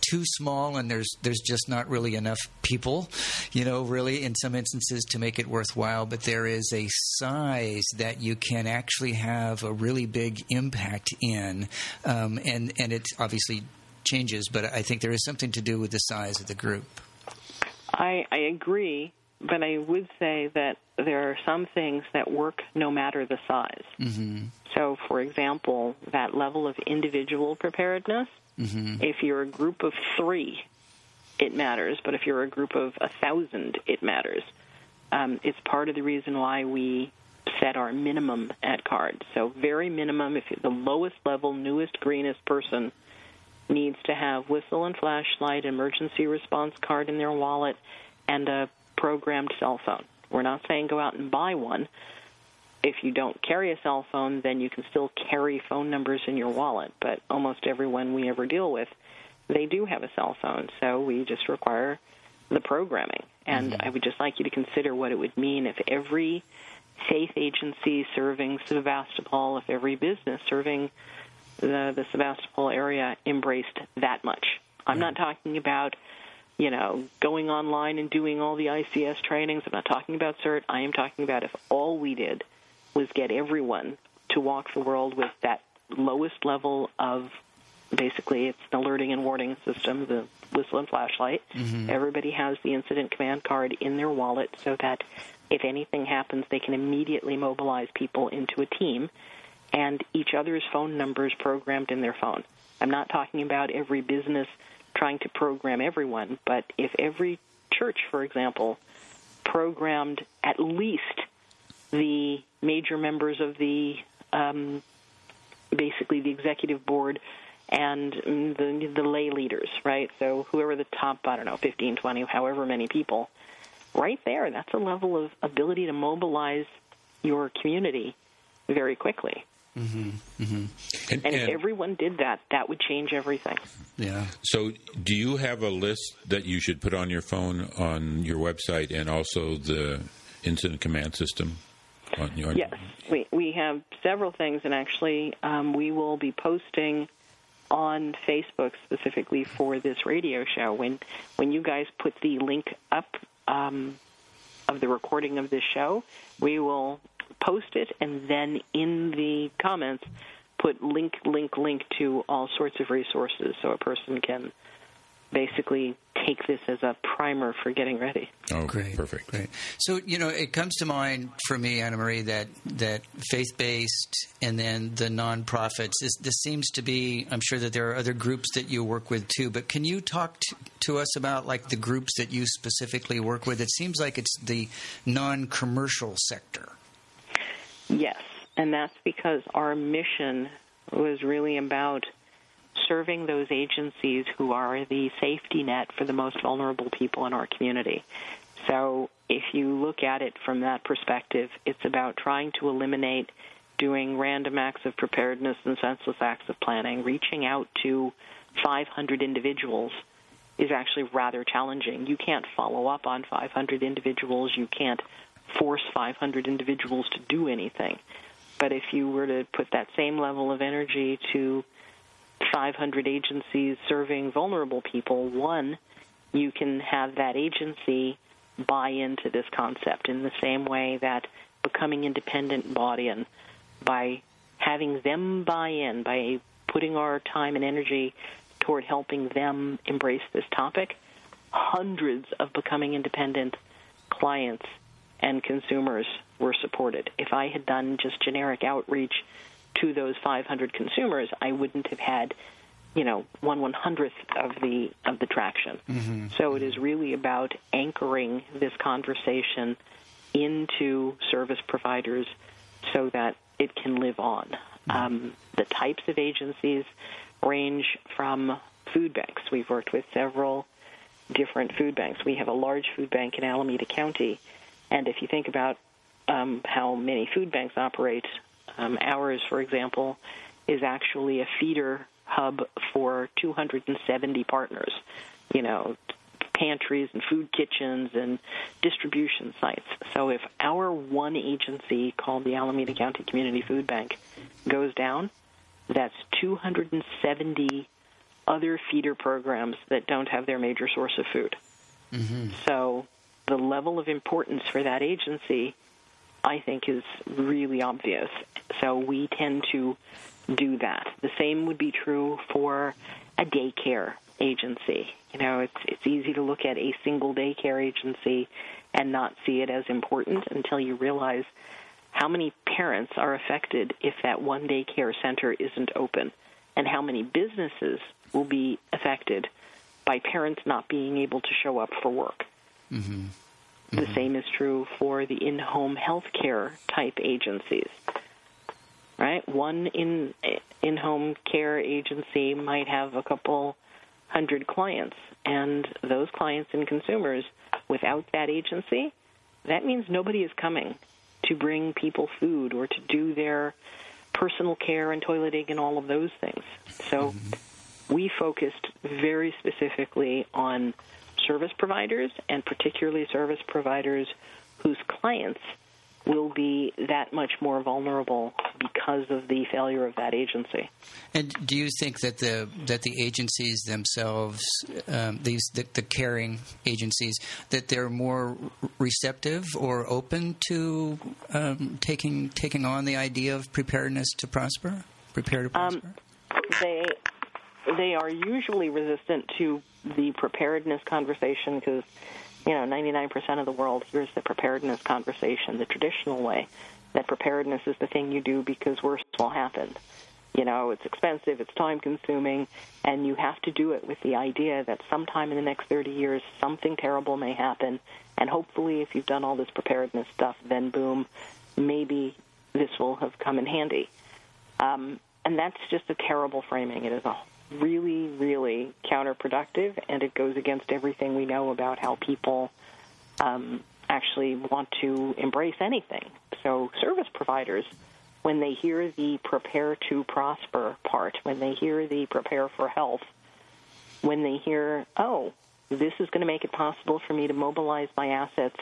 too small, and there's just not really enough people, really in some instances to make it worthwhile, but there is a size that you can actually have a really big impact in, and it obviously changes, but I think there is something to do with the size of the group. I agree, but I would say that there are some things that work no matter the size. Mm-hmm. So, for example, that level of individual preparedness, mm-hmm. if you're a group of 3, it matters, but if you're a group of 1,000, it matters. It's part of the reason why we set our minimum at CARD. So very minimum, if the lowest level, newest, greenest person needs to have whistle and flashlight, emergency response card in their wallet, and a programmed cell phone. We're not saying go out and buy one. If you don't carry a cell phone, then you can still carry phone numbers in your wallet, but almost everyone we ever deal with, they do have a cell phone, so we just require the programming. And mm-hmm. I would just like you to consider what it would mean if every faith agency serving Sebastopol, if every business serving the Sebastopol area embraced that much. I'm not talking about, going online and doing all the ICS trainings. I'm not talking about CERT. I am talking about if all we did was get everyone to walk the world with that lowest level of, basically, it's an alerting and warning system, the whistle and flashlight. Mm-hmm. Everybody has the incident command card in their wallet so that if anything happens, they can immediately mobilize people into a team, and each other's phone numbers programmed in their phone. I'm not talking about every business trying to program everyone, but if every church, for example, programmed at least the major members of the, basically the executive board and the lay leaders, right? So whoever the top, 15, 20, however many people, right there, that's a level of ability to mobilize your community very quickly. Mm-hmm. Mm-hmm. And if everyone did that, that would change everything. Yeah. So do you have a list that you should put on your phone, on your website, and also the incident command system? Yes. We have several things, and actually we will be posting on Facebook specifically for this radio show. When you guys put the link up, of the recording of this show, we will post it, and then in the comments put link to all sorts of resources so a person can basically take this as a primer for getting ready. Oh, great. Perfect. Great. So, it comes to mind for me, Ana-Marie, that faith-based and then the nonprofits, this seems to be, I'm sure that there are other groups that you work with too, but can you talk to us about like the groups that you specifically work with? It seems like it's the non-commercial sector. Yes, and that's because our mission was really about serving those agencies who are the safety net for the most vulnerable people in our community. So if you look at it from that perspective, it's about trying to eliminate doing random acts of preparedness and senseless acts of planning, reaching out to 500 individuals is actually rather challenging. You can't follow up on 500 individuals. You can't force 500 individuals to do anything. But if you were to put that same level of energy to 500 agencies serving vulnerable people, one, you can have that agency buy into this concept in the same way that Becoming Independent bought in. By having them buy in, by putting our time and energy toward helping them embrace this topic, hundreds of Becoming Independent clients and consumers were supported. If I had done just generic outreach to those 500 consumers, I wouldn't have had, you know, 1/100th of the traction. Mm-hmm. So it is really about anchoring this conversation into service providers so that it can live on. Mm-hmm. The types of agencies range from food banks. We've worked with several different food banks. We have a large food bank in Alameda County, and if you think about how many food banks operate, ours, for example, is actually a feeder hub for 270 partners, you know, pantries and food kitchens and distribution sites. So if our one agency called the Alameda County Community Food Bank goes down, that's 270 other feeder programs that don't have their major source of food. Mm-hmm. So the level of importance for that agency, I think, is really obvious. So we tend to do that. The same would be true for a daycare agency. You know, it's easy to look at a single daycare agency and not see it as important until you realize how many parents are affected if that one daycare center isn't open, and how many businesses will be affected by parents not being able to show up for work. Mm-hmm. Mm-hmm. The same is true for the in-home healthcare type agencies. Right? One in-home care agency might have a couple hundred clients, and those clients and consumers, without that agency, that means nobody is coming to bring people food or to do their personal care and toileting and all of those things. So mm-hmm. we focused very specifically on service providers, and particularly service providers whose clients will be that much more vulnerable because of the failure of that agency. And do you think that the agencies themselves, the caring agencies, that they're more receptive or open to taking on the idea of preparedness to prosper, prepare to prosper? They are usually resistant to the preparedness conversation because, you know, 99% of the world hears the preparedness conversation the traditional way, that preparedness is the thing you do because worse will happen. You know, it's expensive, it's time-consuming, and you have to do it with the idea that sometime in the next 30 years something terrible may happen, and hopefully if you've done all this preparedness stuff, then boom, maybe this will have come in handy. And that's just a terrible framing. It is a really, really counterproductive, and it goes against everything we know about how people actually want to embrace anything. So service providers, when they hear the prepare to prosper part, when they hear the prepare for health, when they hear, oh, this is going to make it possible for me to mobilize my assets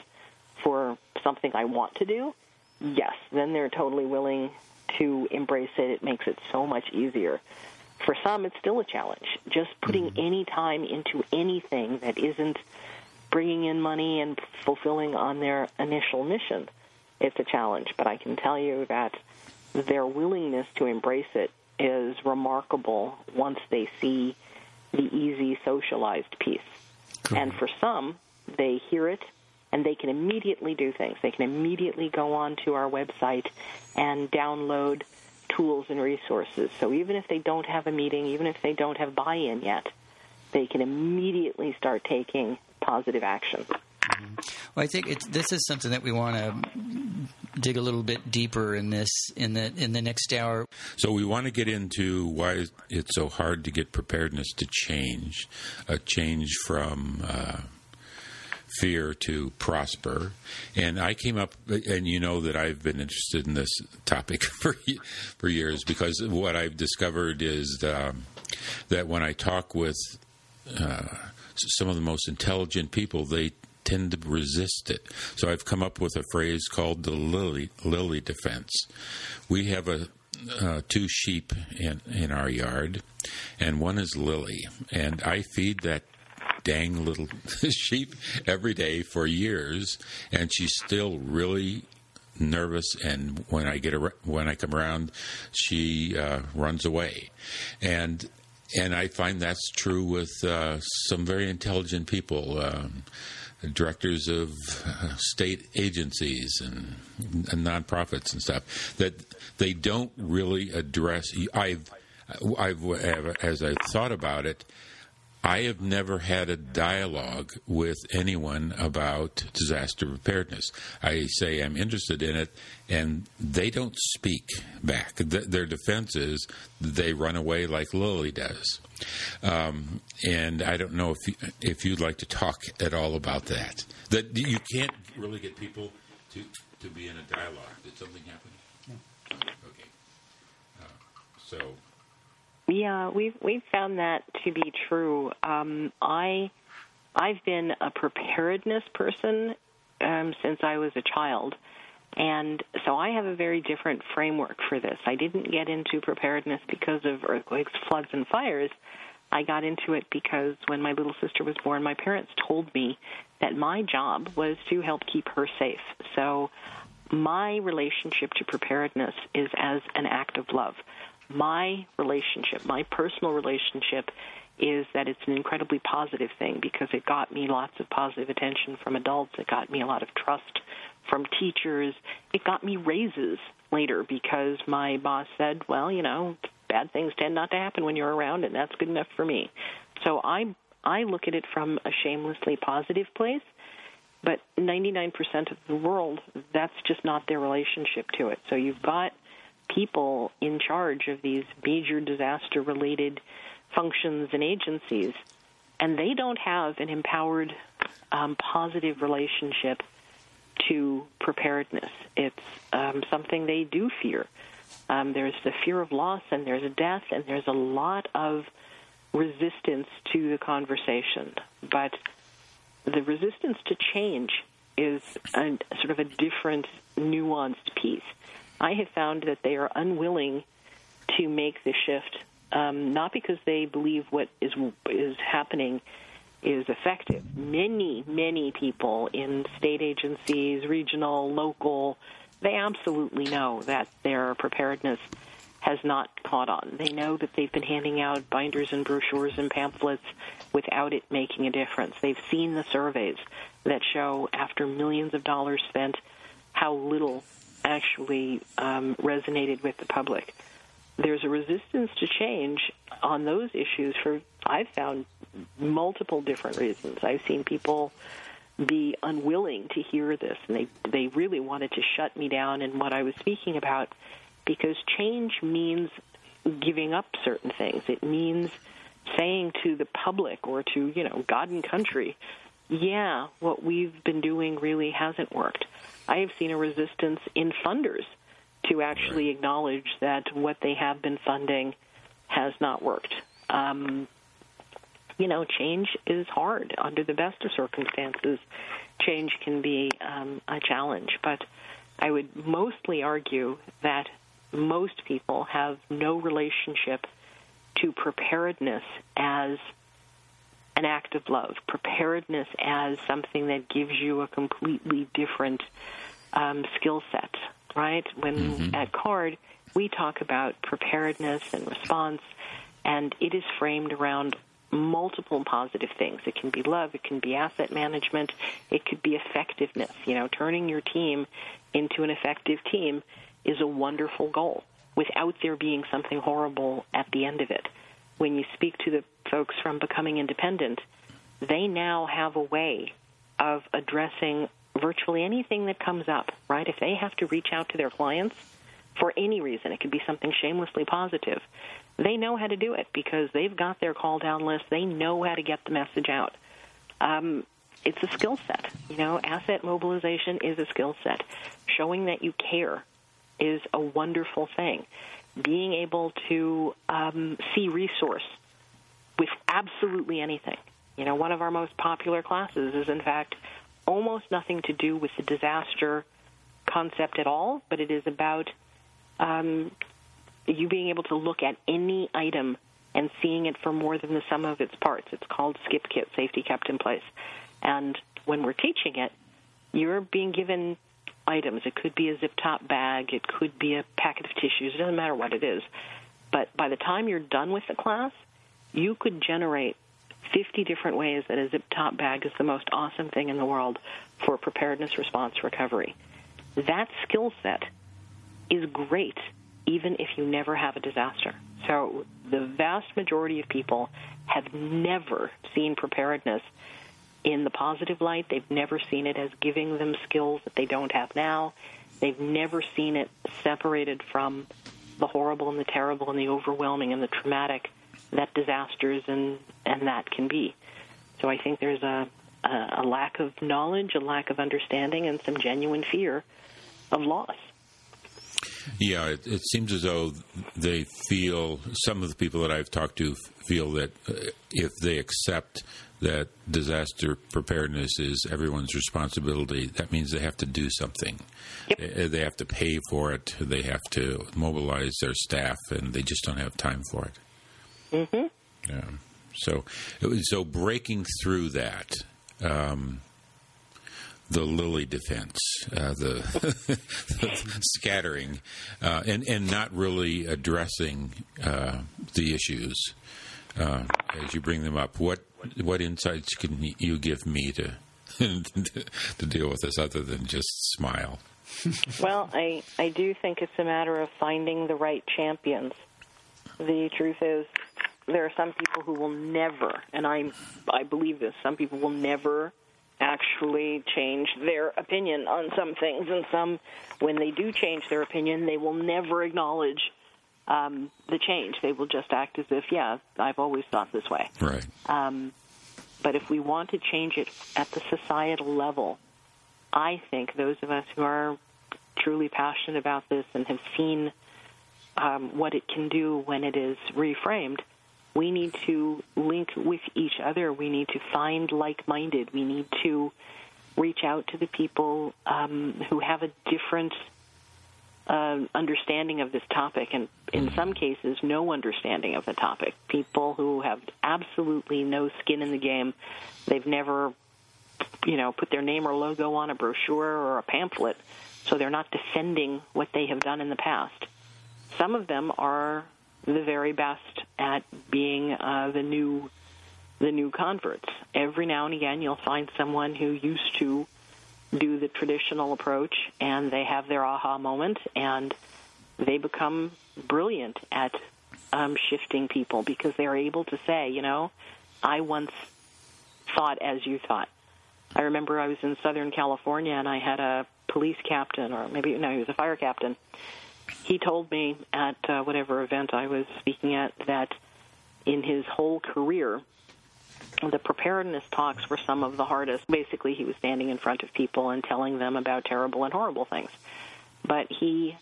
for something I want to do, yes, then they're totally willing to embrace it. It makes it so much easier. For some, it's still a challenge. Just putting mm-hmm. any time into anything that isn't bringing in money and fulfilling on their initial mission, it's a challenge. But I can tell you that their willingness to embrace it is remarkable once they see the easy socialized piece. Cool. And for some, they hear it, and they can immediately do things. They can immediately go on to our website and download tools and resources. So even if they don't have a meeting, even if they don't have buy-in yet, they can immediately start taking positive action. Mm-hmm. Well, I think this is something that we want to dig a little bit deeper in this in the next hour. So we want to get into why it's so hard to get preparedness to change, a change from fear to prosper. And I came up, and you know that I've been interested in this topic for years, because what I've discovered is that when I talk with some of the most intelligent people, they tend to resist it. So I've come up with a phrase called the lily defense. We have two sheep in our yard, and one is Lily, and I feed that dang little sheep every day for years, and she's still really nervous, and when I come around, she runs away. And I find that's true with some very intelligent people, directors of state agencies and nonprofits and stuff, that they don't really address. I've as I've thought about it, I have never had a dialogue with anyone about disaster preparedness. I say I'm interested in it, and they don't speak back. Their defense is they run away like Lily does. And I don't know if you'd like to talk at all about that. That you can't really get people to be in a dialogue. Did something happen? Yeah. Okay. Yeah, we've found that to be true. I've been a preparedness person since I was a child, and so I have a very different framework for this. I didn't get into preparedness because of earthquakes, floods, and fires. I got into it because when my little sister was born, my parents told me that my job was to help keep her safe. So my relationship to preparedness is as an act of love. My relationship, my personal relationship, is that it's an incredibly positive thing because it got me lots of positive attention from adults. It got me a lot of trust from teachers. It got me raises later because my boss said, well, you know, bad things tend not to happen when you're around, and that's good enough for me. So I look at it from a shamelessly positive place, but 99% of the world, that's just not their relationship to it. So you've got people in charge of these major disaster-related functions and agencies, and they don't have an empowered, positive relationship to preparedness. It's something they do fear. There's the fear of loss, and there's death, and there's a lot of resistance to the conversation. But the resistance to change is sort of a different, nuanced piece. I have found that they are unwilling to make the shift, not because they believe what is happening is effective. Many, many people in state agencies, regional, local, they absolutely know that their preparedness has not caught on. They know that they've been handing out binders and brochures and pamphlets without it making a difference. They've seen the surveys that show after millions of dollars spent how little actually resonated with the public. There's a resistance to change on those issues for, I've found, multiple different reasons. I've seen people be unwilling to hear this, and they really wanted to shut me down in what I was speaking about because change means giving up certain things. It means saying to the public or to, you know, God and country, yeah, what we've been doing really hasn't worked. I have seen a resistance in funders to actually acknowledge that what they have been funding has not worked. You know, change is hard under the best of circumstances. Change can be a challenge, but I would mostly argue that most people have no relationship to preparedness as an act of love, preparedness as something that gives you a completely different skill set, right? When at CARD, we talk about preparedness and response, and it is framed around multiple positive things. It can be love, it can be asset management, it could be effectiveness. You know, turning your team into an effective team is a wonderful goal without there being something horrible at the end of it. When you speak to the folks from Becoming Independent, they now have a way of addressing virtually anything that comes up, right? If they have to reach out to their clients for any reason, it could be something shamelessly positive, they know how to do it because they've got their call down list. They know how to get the message out. it's a skill set. You know, asset mobilization is a skill set. Showing that you care is a wonderful thing. Being able to see resource with absolutely anything. You know, one of our most popular classes is, in fact, almost nothing to do with the disaster concept at all, but it is about you being able to look at any item and seeing it for more than the sum of its parts. It's called Skip Kit, Safety Kept in Place. And when we're teaching it, you're being given items. It could be a zip-top bag. It could be a packet of tissues. It doesn't matter what it is. But by the time you're done with the class, you could generate 50 different ways that a zip-top bag is the most awesome thing in the world for preparedness, response, recovery. That skill set is great even if you never have a disaster. So the vast majority of people have never seen preparedness in the positive light. They've never seen it as giving them skills that they don't have now. They've never seen it separated from the horrible and the terrible and the overwhelming and the traumatic that disasters and that can be. So I think there's a lack of knowledge, a lack of understanding, and some genuine fear of loss. Yeah, it seems as though they feel, some of the people that I've talked to feel that if they accept that disaster preparedness is everyone's responsibility, that means they have to do something. Yep. They have to pay for it. They have to mobilize their staff, and they just don't have time for it. Mm-hmm. Yeah. So breaking through that, the lily defense, the scattering, and not really addressing the issues as you bring them up. What insights can you give me to deal with this other than just smile? Well, I do think it's a matter of finding the right champions. The truth is, there are some people who will never, and I believe this, some people will never actually change their opinion on some things, and some, when they do change their opinion, they will never acknowledge the change. They will just act as if, yeah, I've always thought this way. Right. But if we want to change it at the societal level, I think those of us who are truly passionate about this and have seen what it can do when it is reframed, we need to link with each other. We need to find like-minded. We need to reach out to the people who have a different understanding of this topic, and in some cases, no understanding of the topic. People who have absolutely no skin in the game. They've never, put their name or logo on a brochure or a pamphlet, so they're not defending what they have done in the past. Some of them are the very best at being the new converts. Every now and again, you'll find someone who used to do the traditional approach, and they have their aha moment, and they become brilliant at shifting people because they're able to say, I once thought as you thought. I remember I was in Southern California, and I had a police captain, or maybe, no, he was a fire captain. He told me at whatever event I was speaking at that in his whole career, the preparedness talks were some of the hardest. Basically, he was standing in front of people and telling them about terrible and horrible things. But he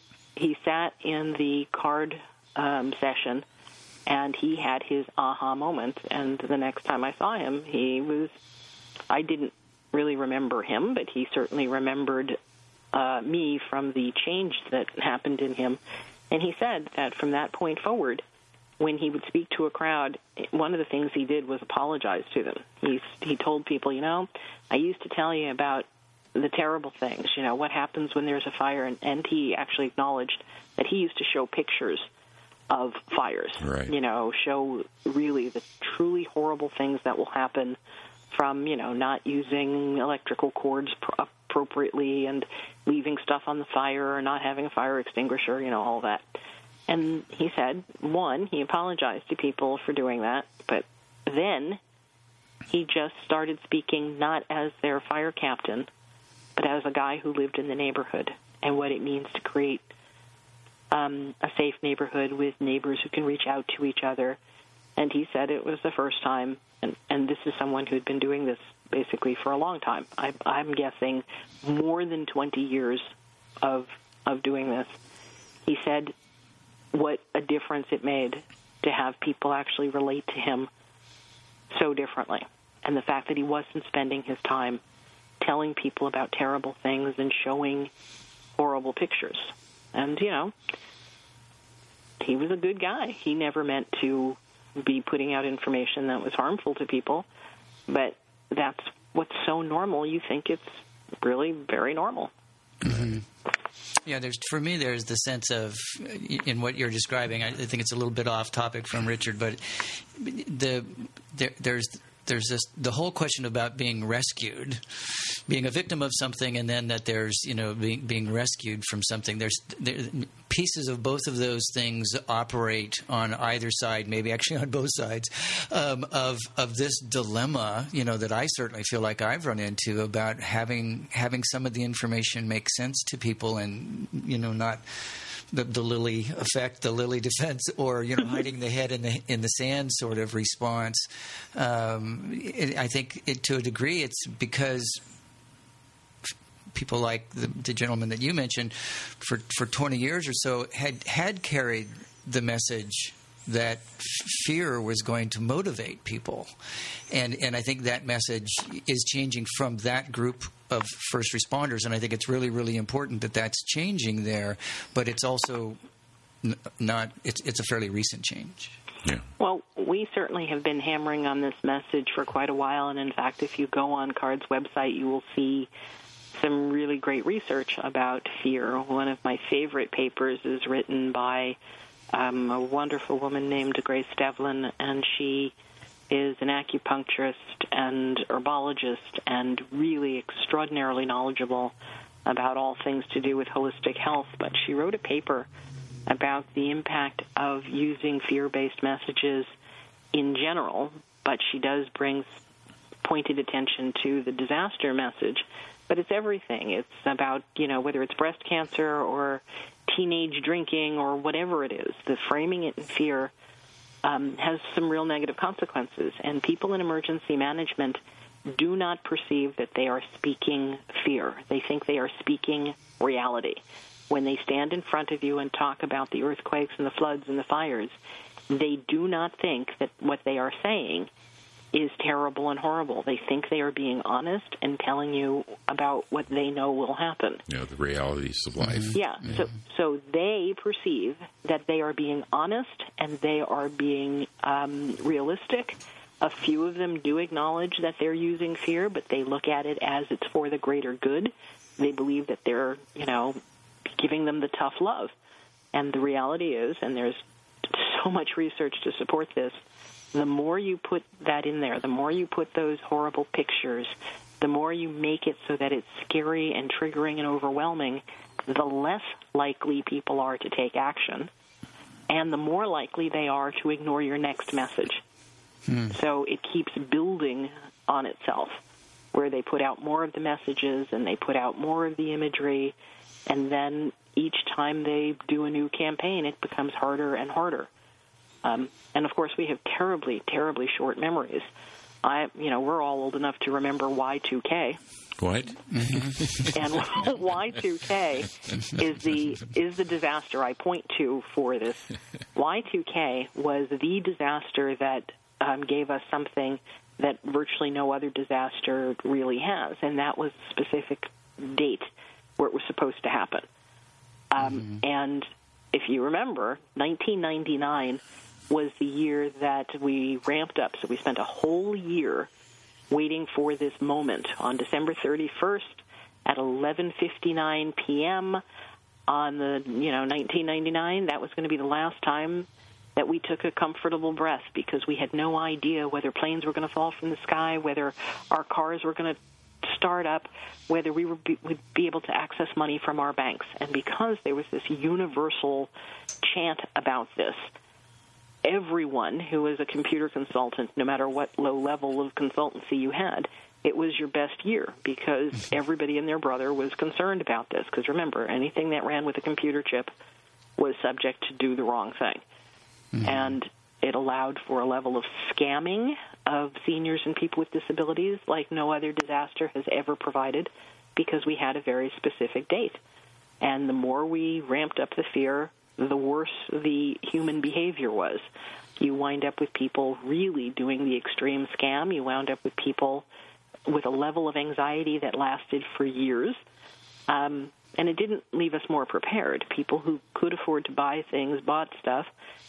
sat in the CARD session, and he had his aha moment. And the next time I saw him, I didn't really remember him, but he certainly remembered me from the change that happened in him. And he said that from that point forward, when he would speak to a crowd, one of the things he did was apologize to them. He told people, I used to tell you about the terrible things, what happens when there's a fire. And he actually acknowledged that he used to show pictures of fires, right. Show really the truly horrible things that will happen from, not using electrical cords appropriately and leaving stuff on the fire or not having a fire extinguisher, all that. And he said, one, he apologized to people for doing that, but then he just started speaking not as their fire captain, but as a guy who lived in the neighborhood and what it means to create a safe neighborhood with neighbors who can reach out to each other. And he said it was the first time, and this is someone who'd been doing this basically for a long time. I'm guessing more than 20 years of doing this. He said what a difference it made to have people actually relate to him so differently. And the fact that he wasn't spending his time telling people about terrible things and showing horrible pictures. And, you know, he was a good guy. He never meant to be putting out information that was harmful to people, but that's what's so normal. You think it's really very normal. Mm-hmm. Yeah, there's the sense of, in what you're describing, I think it's a little bit off topic from Richard, but there's this, the whole question about being rescued, being a victim of something, and then that there's, you know, being rescued from something. There's pieces of both of those things operate on either side, maybe actually on both sides, of this dilemma, you know, that I certainly feel like I've run into about having some of the information make sense to people and, you know, not the lily effect, the lily defense, or, you know, hiding the head in the sand sort of response. I think to a degree it's because people like the gentleman that you mentioned for 20 years or so had carried the message that fear was going to motivate people. And I think that message is changing from that group of first responders, and I think it's really, really important that that's changing there, but it's also it's a fairly recent change. Yeah. Well, we certainly have been hammering on this message for quite a while, and in fact, if you go on CARD's website, you will see some really great research about fear. One of my favorite papers is written by a wonderful woman named Grace Devlin, and she is an acupuncturist and herbologist and really extraordinarily knowledgeable about all things to do with holistic health. But she wrote a paper about the impact of using fear-based messages in general, but she does bring pointed attention to the disaster message. But it's everything. It's about, you know, whether it's breast cancer or teenage drinking or whatever it is, the framing it in fear has some real negative consequences, and people in emergency management do not perceive that they are speaking fear. They think they are speaking reality. When they stand in front of you and talk about the earthquakes and the floods and the fires, they do not think that what they are saying is terrible and horrible. They think they are being honest and telling you about what they know will happen. Yeah, the realities of life. Yeah, yeah. So they perceive that they are being honest and they are being realistic. A few of them do acknowledge that they're using fear, but they look at it as it's for the greater good. They believe that they're, you know, giving them the tough love. And the reality is, and there's so much research to support this, the more you put that in there, the more you put those horrible pictures, the more you make it so that it's scary and triggering and overwhelming, the less likely people are to take action, and the more likely they are to ignore your next message. So it keeps building on itself, where they put out more of the messages and they put out more of the imagery, and then each time they do a new campaign, it becomes harder and harder. And of course, we have terribly, terribly short memories. We're all old enough to remember Y2K. What? And Y2K is the disaster I point to for this. Y2K was the disaster that gave us something that virtually no other disaster really has, and that was a specific date where it was supposed to happen. And if you remember, 1999 was the year that we ramped up. So we spent a whole year waiting for this moment. On December 31st at 11:59 p.m. on the 1999, that was going to be the last time that we took a comfortable breath, because we had no idea whether planes were going to fall from the sky, whether our cars were going to start up, whether we would be able to access money from our banks. And because there was this universal chant about this, everyone who is a computer consultant, no matter what low level of consultancy you had, it was your best year, because everybody and their brother was concerned about this. Because remember, anything that ran with a computer chip was subject to do the wrong thing. Mm-hmm. And It allowed for a level of scamming of seniors and people with disabilities like no other disaster has ever provided, because we had a very specific date. And the more we ramped up the fear, the worse the human behavior was. You wind up with people really doing the extreme scam. You wound up with people with a level of anxiety that lasted for years. And it didn't leave us more prepared. People who could afford to buy things bought stuff,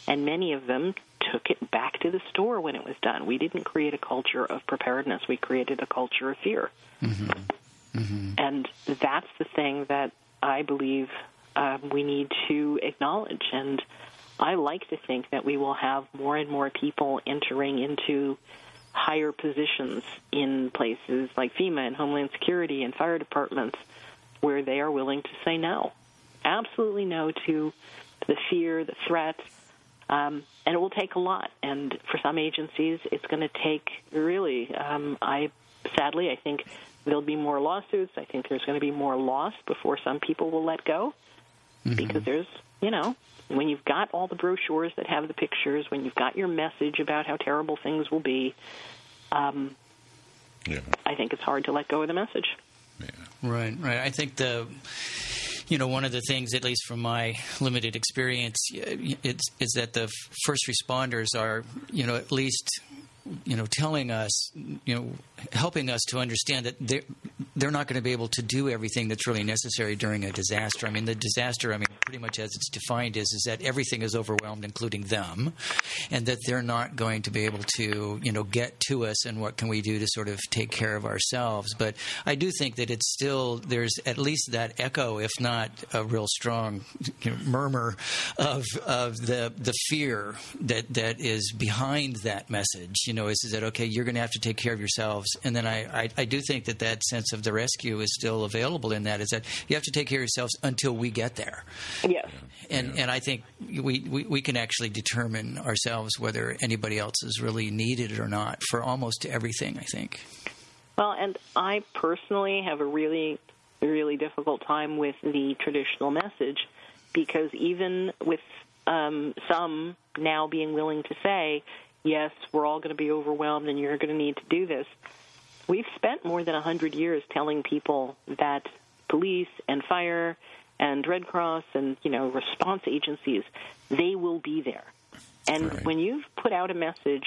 and many of them took it back to the store when it was done. We didn't create a culture of preparedness. We created a culture of fear. Mm-hmm. Mm-hmm. And that's the thing that I believe we need to acknowledge. And I like to think that we will have more and more people entering into higher positions in places like FEMA and Homeland Security and fire departments, where they are willing to say no, absolutely no to the fear, the threat, and it will take a lot. And for some agencies, it's going to take really, sadly, I think there'll be more lawsuits. I think there's going to be more loss before some people will let go, mm-hmm. because there's, you know, when you've got all the brochures that have the pictures, when you've got your message about how terrible things will be, I think it's hard to let go of the message. Yeah. Right, right. I think one of the things, at least from my limited experience, is that the first responders are, at least, telling us, helping us to understand that they're not going to be able to do everything that's really necessary during a disaster. I mean, the disaster, pretty much as it's defined is that everything is overwhelmed, including them, and that they're not going to be able to, get to us, and what can we do to sort of take care of ourselves. But I do think that it's still, there's at least that echo, if not a real strong murmur of the fear that is behind that message, is that, okay, you're going to have to take care of yourselves. And then I do think that sense of the rescue is still available in that, is that you have to take care of yourselves until we get there. Yes. And I think we can actually determine ourselves whether anybody else is really needed or not for almost everything, I think. Well, and I personally have a really, really difficult time with the traditional message, because even with some now being willing to say, yes, we're all going to be overwhelmed and you're going to need to do this, we've spent more than 100 years telling people that police and fire and Red Cross and, response agencies, they will be there. And right. When you've put out a message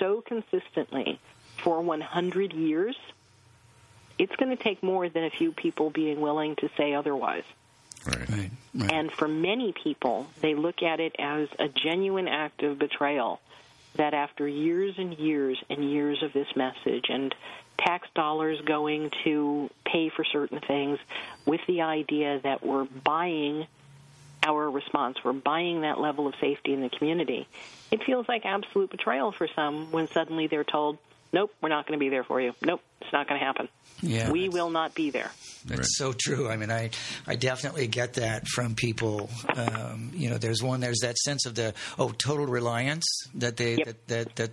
so consistently for 100 years, it's going to take more than a few people being willing to say otherwise. Right. Right. Right. And for many people, they look at it as a genuine act of betrayal, that after years and years and years of this message and tax dollars going to pay for certain things, with the idea that we're buying our response, we're buying that level of safety in the community, it feels like absolute betrayal for some when suddenly they're told, nope, we're not going to be there for you. Nope, it's not going to happen. Yeah, we will not be there. That's right. So true. I mean, I definitely get that from people. There's that sense of the total reliance that they the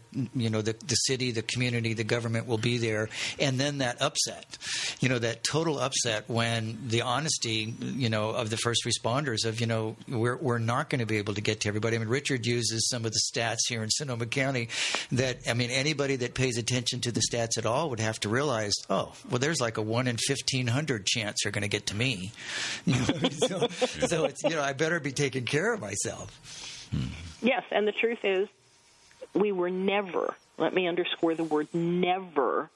city, the community, the government will be there, and then that upset, that total upset when the honesty, of the first responders of we're not going to be able to get to everybody. I mean, Richard uses some of the stats here in Sonoma County that anybody that pays attention to the stats at all would have to realize, there's like a 1 in 1,500 chance you're going to get to me. So it's, I better be taking care of myself. Yes, and the truth is we were never, let me underscore the word never,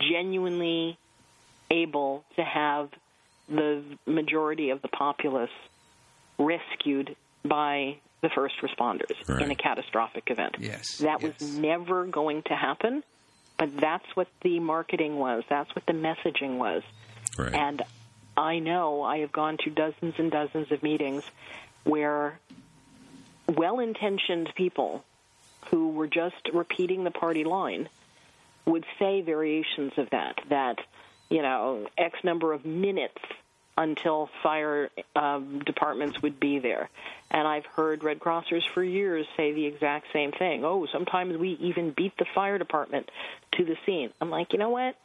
genuinely able to have the majority of the populace rescued by the first responders in a catastrophic event. Yes, that was never going to happen. But that's what the marketing was. That's what the messaging was. Right. And I know I have gone to dozens and dozens of meetings where well-intentioned people who were just repeating the party line would say variations of that, X number of minutes until fire departments would be there. And I've heard Red Crossers for years say the exact same thing. Sometimes we even beat the fire department to the scene. I'm like, you know what?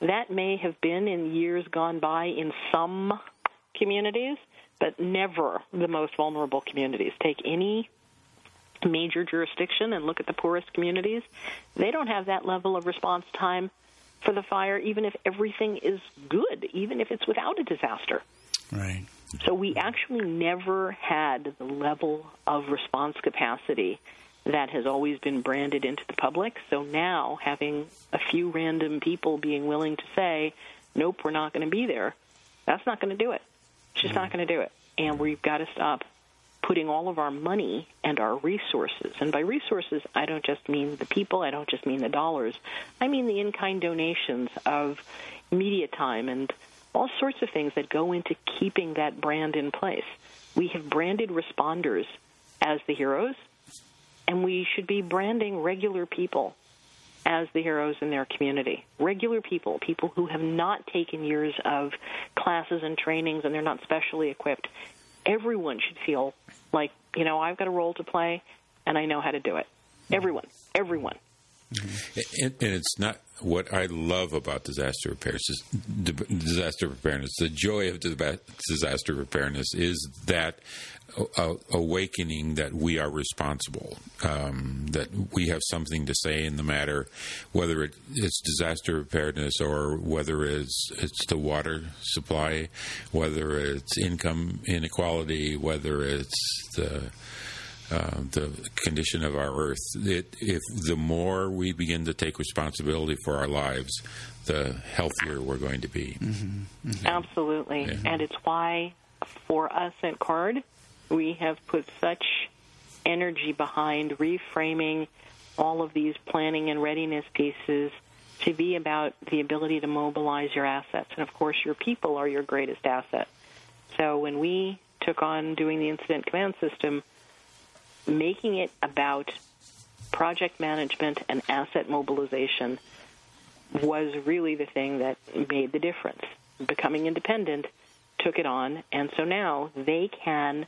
That may have been in years gone by in some communities, but never the most vulnerable communities. Take any major jurisdiction and look at the poorest communities, they don't have that level of response time for the fire, even if everything is good, even if it's without a disaster. Right. So we actually never had the level of response capacity that has always been branded into the public. So now having a few random people being willing to say, nope, we're not going to be there, that's not going to do it. It's just not going to do it. And we've got to stop putting all of our money and our resources. And by resources, I don't just mean the people. I don't just mean the dollars. I mean the in-kind donations of media time and all sorts of things that go into keeping that brand in place. We have branded responders as the heroes, and we should be branding regular people as the heroes in their community. Regular people, people who have not taken years of classes and trainings and they're not specially equipped. Everyone should feel like, you know, I've got a role to play and I know how to do it. Everyone. Mm-hmm. And it's not what I love about disaster preparedness. The joy of disaster preparedness is that awakening that we are responsible, that we have something to say in the matter, whether it's disaster preparedness or whether it's the water supply, whether it's income inequality, whether it's the condition of our earth. If the more we begin to take responsibility for our lives, the healthier we're going to be. Mm-hmm. Mm-hmm. Absolutely. Yeah. And it's why, for us at CARD, we have put such energy behind reframing all of these planning and readiness pieces to be about the ability to mobilize your assets. And, of course, your people are your greatest asset. So when we took on doing the incident command system, making it about project management and asset mobilization was really the thing that made the difference. Becoming Independent took it on, and so now they can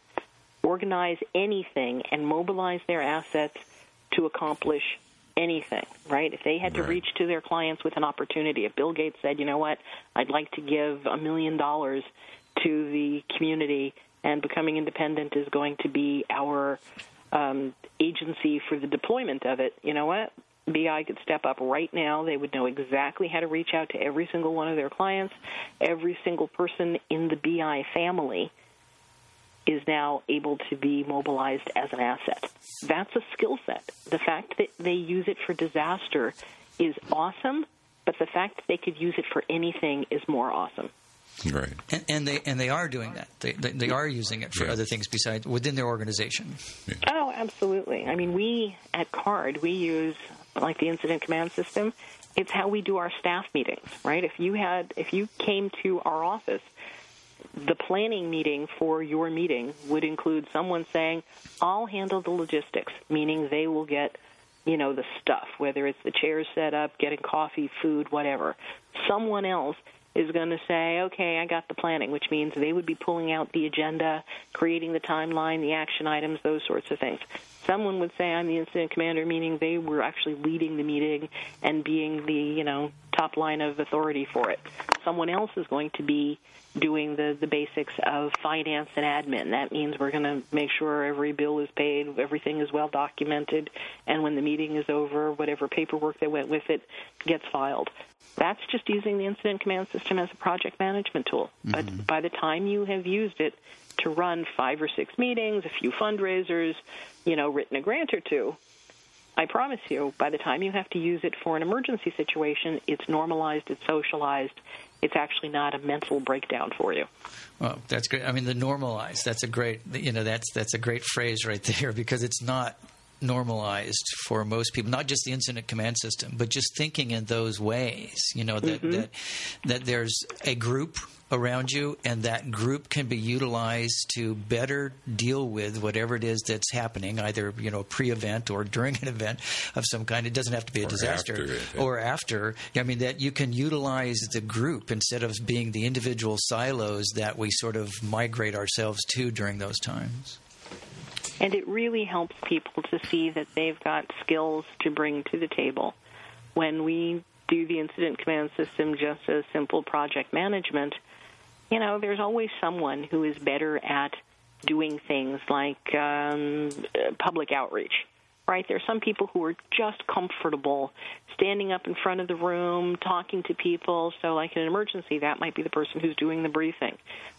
organize anything and mobilize their assets to accomplish anything, right? If they had to reach to their clients with an opportunity, if Bill Gates said, you know what, I'd like to give $1 million to the community, and Becoming Independent is going to be our agency for the deployment of it, you know what? BI could step up right now. They would know exactly how to reach out to every single one of their clients. Every single person in the BI family is now able to be mobilized as an asset. That's a skill set. The fact that they use it for disaster is awesome, but the fact that they could use it for anything is more awesome. Right, and they are doing that. They are using it for other things besides within their organization. Yeah. Oh, absolutely. I mean, we at CARD use like the incident command system. It's how we do our staff meetings, right? If you came to our office, the planning meeting for your meeting would include someone saying, "I'll handle the logistics," meaning they will get, you know, the stuff, whether it's the chairs set up, getting coffee, food, whatever. Someone else is going to say, okay, I got the planning, which means they would be pulling out the agenda, creating the timeline, the action items, those sorts of things. Someone would say, I'm the incident commander, meaning they were actually leading the meeting and being the, you know, top line of authority for it. Someone else is going to be doing the basics of finance and admin. That means we're going to make sure every bill is paid, everything is well documented, and when the meeting is over, whatever paperwork that went with it gets filed. That's just using the incident command system as a project management tool. But by the time you have used it to run 5 or 6 meetings, a few fundraisers, you know, written a grant or two, I promise you, by the time you have to use it for an emergency situation, it's normalized, it's socialized, it's actually not a mental breakdown for you. Well, that's great. I mean, the normalized, that's a great phrase right there, because it's not normalized for most people, not just the incident command system, but just thinking in those ways, you know, that that there's a group around you, and that group can be utilized to better deal with whatever it is that's happening, either, you know, pre-event or during an event of some kind. It doesn't have to be a disaster. After. I mean, that you can utilize the group instead of being the individual silos that we sort of migrate ourselves to during those times. And it really helps people to see that they've got skills to bring to the table. When we do the incident command system just as simple project management, you know, there's always someone who is better at doing things like public outreach, right? There are some people who are just comfortable standing up in front of the room, talking to people. So like in an emergency, that might be the person who's doing the briefing.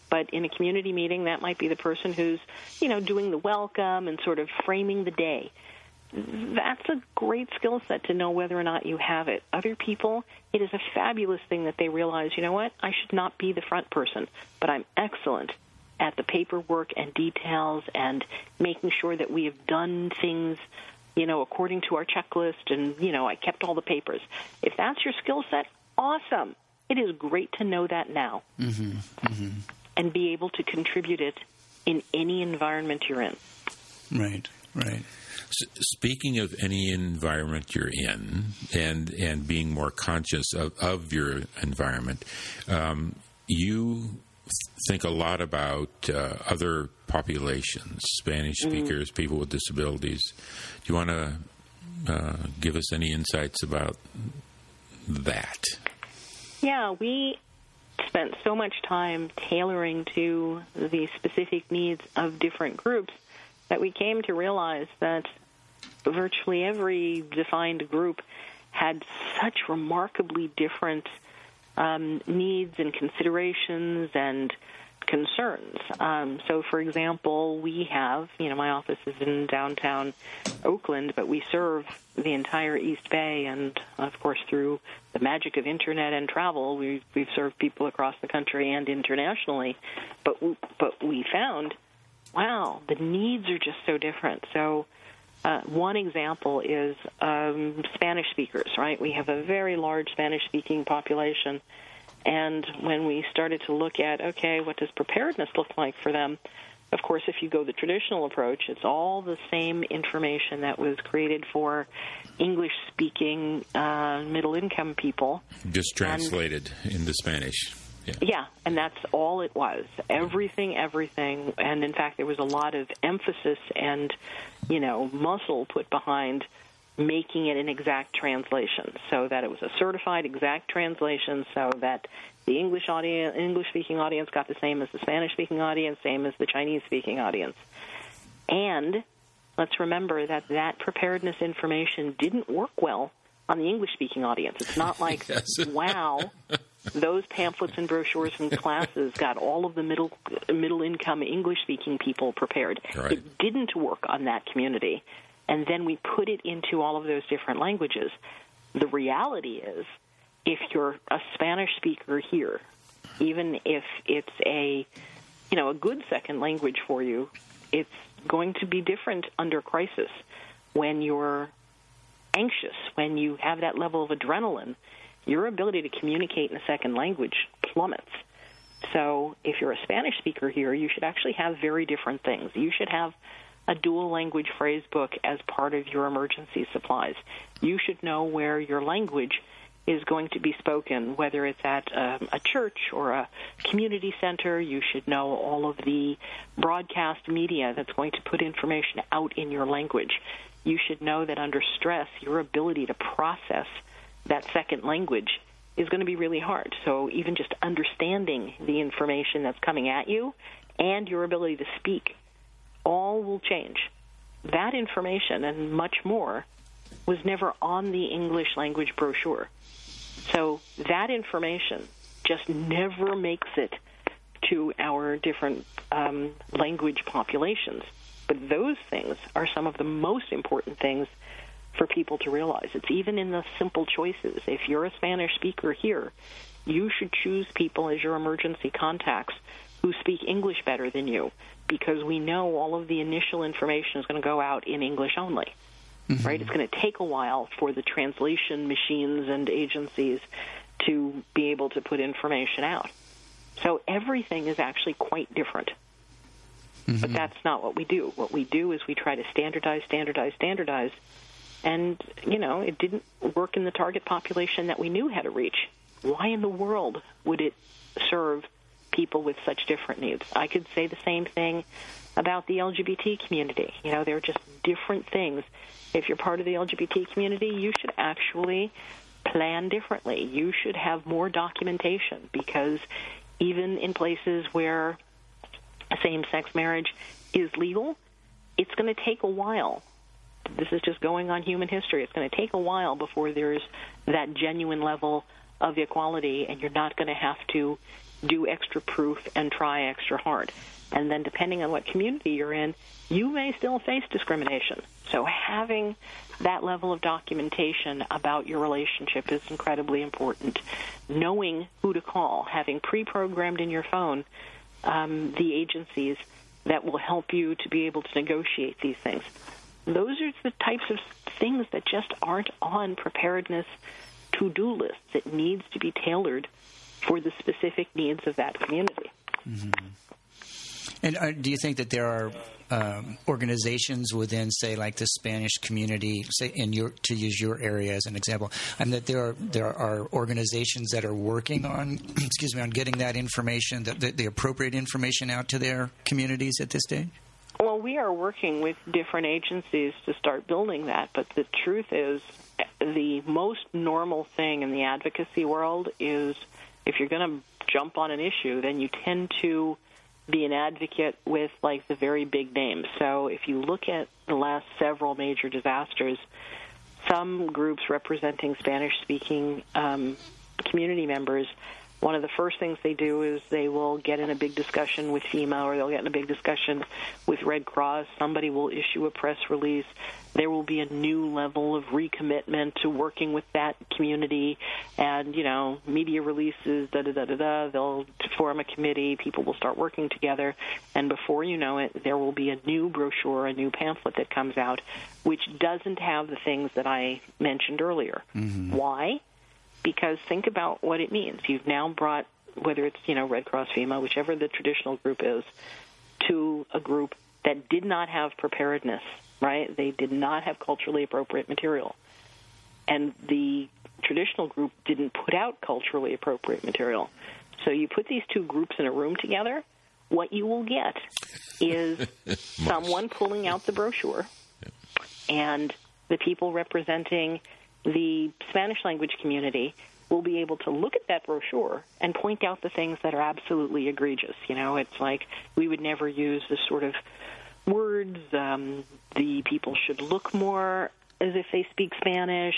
But in a community meeting, that might be the person who's, you know, doing the welcome and sort of framing the day. That's a great skill set to know whether or not you have it. Other people, it is a fabulous thing that they realize, you know what, I should not be the front person, but I'm excellent at the paperwork and details and making sure that we have done things, you know, according to our checklist and, you know, I kept all the papers. If that's your skill set, awesome. It is great to know that now and be able to contribute it in any environment you're in. Right, right. Speaking of any environment you're in and being more conscious of your environment, you think a lot about other populations, Spanish speakers, people with disabilities. Do you want to give us any insights about that? Yeah, we spent so much time tailoring to the specific needs of different groups that we came to realize that virtually every defined group had such remarkably different needs and considerations and concerns. So, for example, we have, you know, my office is in downtown Oakland, but we serve the entire East Bay. And, of course, through the magic of Internet and travel, we've served people across the country and internationally. But we found, wow, the needs are just so different. So one example is Spanish speakers, right? We have a very large Spanish-speaking population. And when we started to look at, okay, what does preparedness look like for them? Of course, if you go the traditional approach, it's all the same information that was created for English-speaking middle-income people. Just translated into Spanish. Yeah, and that's all it was. Everything. And, in fact, there was a lot of emphasis and, you know, muscle put behind making it an exact translation so that it was a certified exact translation so that the English audience, English-speaking audience got the same as the Spanish-speaking audience, same as the Chinese-speaking audience. And let's remember that that preparedness information didn't work well on the English-speaking audience. It's not like, wow, those pamphlets and brochures from classes got all of the middle-income English-speaking people prepared. Right. It didn't work on that community. And then we put it into all of those different languages. The reality is, if you're a Spanish speaker here, even if it's a, you know, a good second language for you, it's going to be different under crisis when you're anxious, when you have that level of adrenaline. Your ability to communicate in a second language plummets. So if you're a Spanish speaker here, you should actually have very different things. You should have a dual language phrase book as part of your emergency supplies. You should know where your language is going to be spoken, whether it's at a church or a community center. You should know all of the broadcast media that's going to put information out in your language. You should know that under stress, your ability to process that second language is going to be really hard. So even just understanding the information that's coming at you and your ability to speak, all will change. That information and much more was never on the English language brochure. So that information just never makes it to our different language populations. But those things are some of the most important things for people to realize. It's even in the simple choices. If you're a Spanish speaker here, you should choose people as your emergency contacts who speak English better than you, because we know all of the initial information is going to go out in English only, right? It's going to take a while for the translation machines and agencies to be able to put information out. So everything is actually quite different. But that's not what we do. What we do is we try to standardize. And, you know, it didn't work in the target population that we knew how to reach. Why in the world would it serve people with such different needs? I could say the same thing about the LGBT community. You know, they're just different things. If you're part of the LGBT community, you should actually plan differently. You should have more documentation because even in places where same-sex marriage is legal, it's going to take a while. This is just going on human history. It's going to take a while before there's that genuine level of equality, and you're not going to have to do extra proof and try extra hard. And then depending on what community you're in, you may still face discrimination. So having that level of documentation about your relationship is incredibly important. Knowing who to call, having pre-programmed in your phone the agencies that will help you to be able to negotiate these things. Those are the types of things that just aren't on preparedness to-do lists. It needs to be tailored for the specific needs of that community. Mm-hmm. And do you think that there are organizations within, say, like the Spanish community, say, in your, to use your area as an example, and that there are organizations that are working on, on getting that information, the appropriate information out to their communities at this stage? Well, we are working with different agencies to start building that, but the truth is the most normal thing in the advocacy world is if you're going to jump on an issue, then you tend to be an advocate with, like, the very big names. So if you look at the last several major disasters, some groups representing Spanish-speaking community members, one of the first things they do is they will get in a big discussion with FEMA, or they'll get in a big discussion with Red Cross. Somebody will issue a press release. There will be a new level of recommitment to working with that community and, you know, media releases, da-da-da-da-da. They'll form a committee. People will start working together. And before you know it, there will be a new brochure, a new pamphlet that comes out, which doesn't have the things that I mentioned earlier. Mm-hmm. Why? Because think about what it means. You've now brought, whether it's, you know, Red Cross, FEMA, whichever the traditional group is, to a group that did not have preparedness, right? They did not have culturally appropriate material. And the traditional group didn't put out culturally appropriate material. So you put these two groups in a room together, what you will get is someone pulling out the brochure and the people representing the Spanish language community will be able to look at that brochure and point out the things that are absolutely egregious. You know, it's like we would never use this sort of words. The people should look more as if they speak Spanish.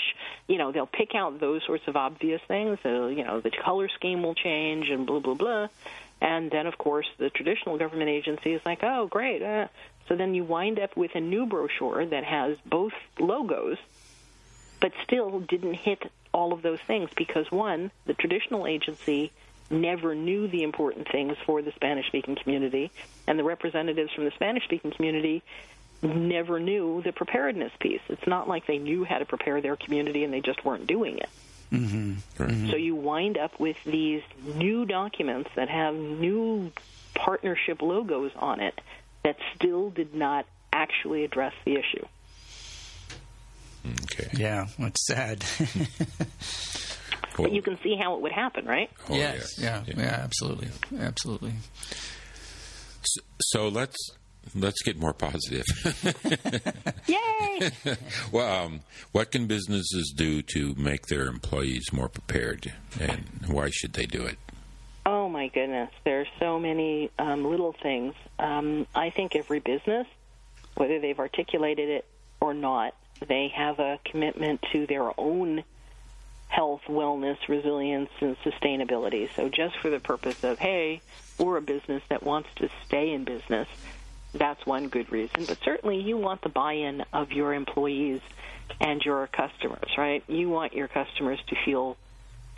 You know, they'll pick out those sorts of obvious things. So, you know, the color scheme will change and blah, blah, blah. And then, of course, the traditional government agency is like, oh, great. So then you wind up with a new brochure that has both logos, but still didn't hit all of those things because, one, the traditional agency never knew the important things for the Spanish-speaking community, and the representatives from the Spanish-speaking community never knew the preparedness piece. It's not like they knew how to prepare their community and they just weren't doing it. Mm-hmm. Mm-hmm. So you wind up with these new documents that have new partnership logos on it that still did not actually address the issue. Okay. Yeah, that's sad. Cool. But you can see how it would happen, right? Oh, yes. Yeah. Yeah. Yeah, absolutely. Absolutely. So let's get more positive. Yay! Well, what can businesses do to make their employees more prepared, and why should they do it? Oh, my goodness. There are so many little things. I think every business, whether they've articulated it or not, they have a commitment to their own health, wellness, resilience, and sustainability. So just for the purpose of, hey, we're a business that wants to stay in business, that's one good reason. But certainly you want the buy-in of your employees and your customers, right? You want your customers to feel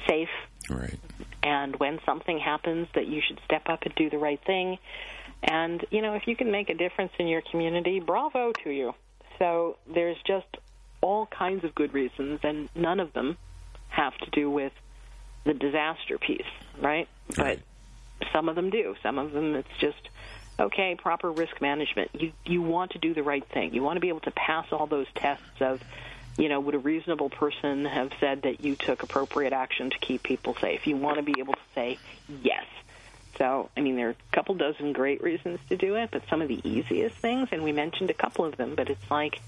safe. Right. And when something happens, that you should step up and do the right thing. And, you know, if you can make a difference in your community, bravo to you. So there's just all kinds of good reasons, and none of them have to do with the disaster piece, right? Right. But some of them do. Some of them it's just, okay, proper risk management. You want to do the right thing. You want to be able to pass all those tests of, you know, would a reasonable person have said that you took appropriate action to keep people safe? You want to be able to say yes. So, I mean, there are a couple dozen great reasons to do it, but some of the easiest things, and we mentioned a couple of them, but it's like,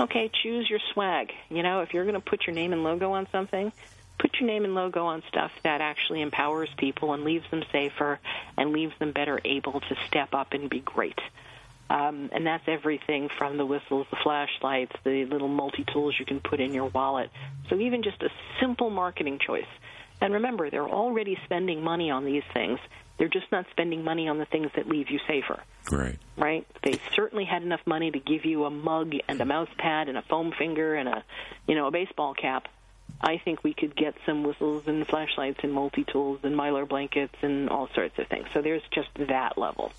okay, choose your swag. You know, if you're going to put your name and logo on something, put your name and logo on stuff that actually empowers people and leaves them safer and leaves them better able to step up and be great. And that's everything from the whistles, the flashlights, the little multi-tools you can put in your wallet. So even just a simple marketing choice. And remember, they're already spending money on these things. They're just not spending money on the things that leave you safer. Right. Right? They certainly had enough money to give you a mug and a mouse pad and a foam finger and a baseball cap. I think we could get some whistles and flashlights and multi-tools and Mylar blankets and all sorts of things. So there's just that level.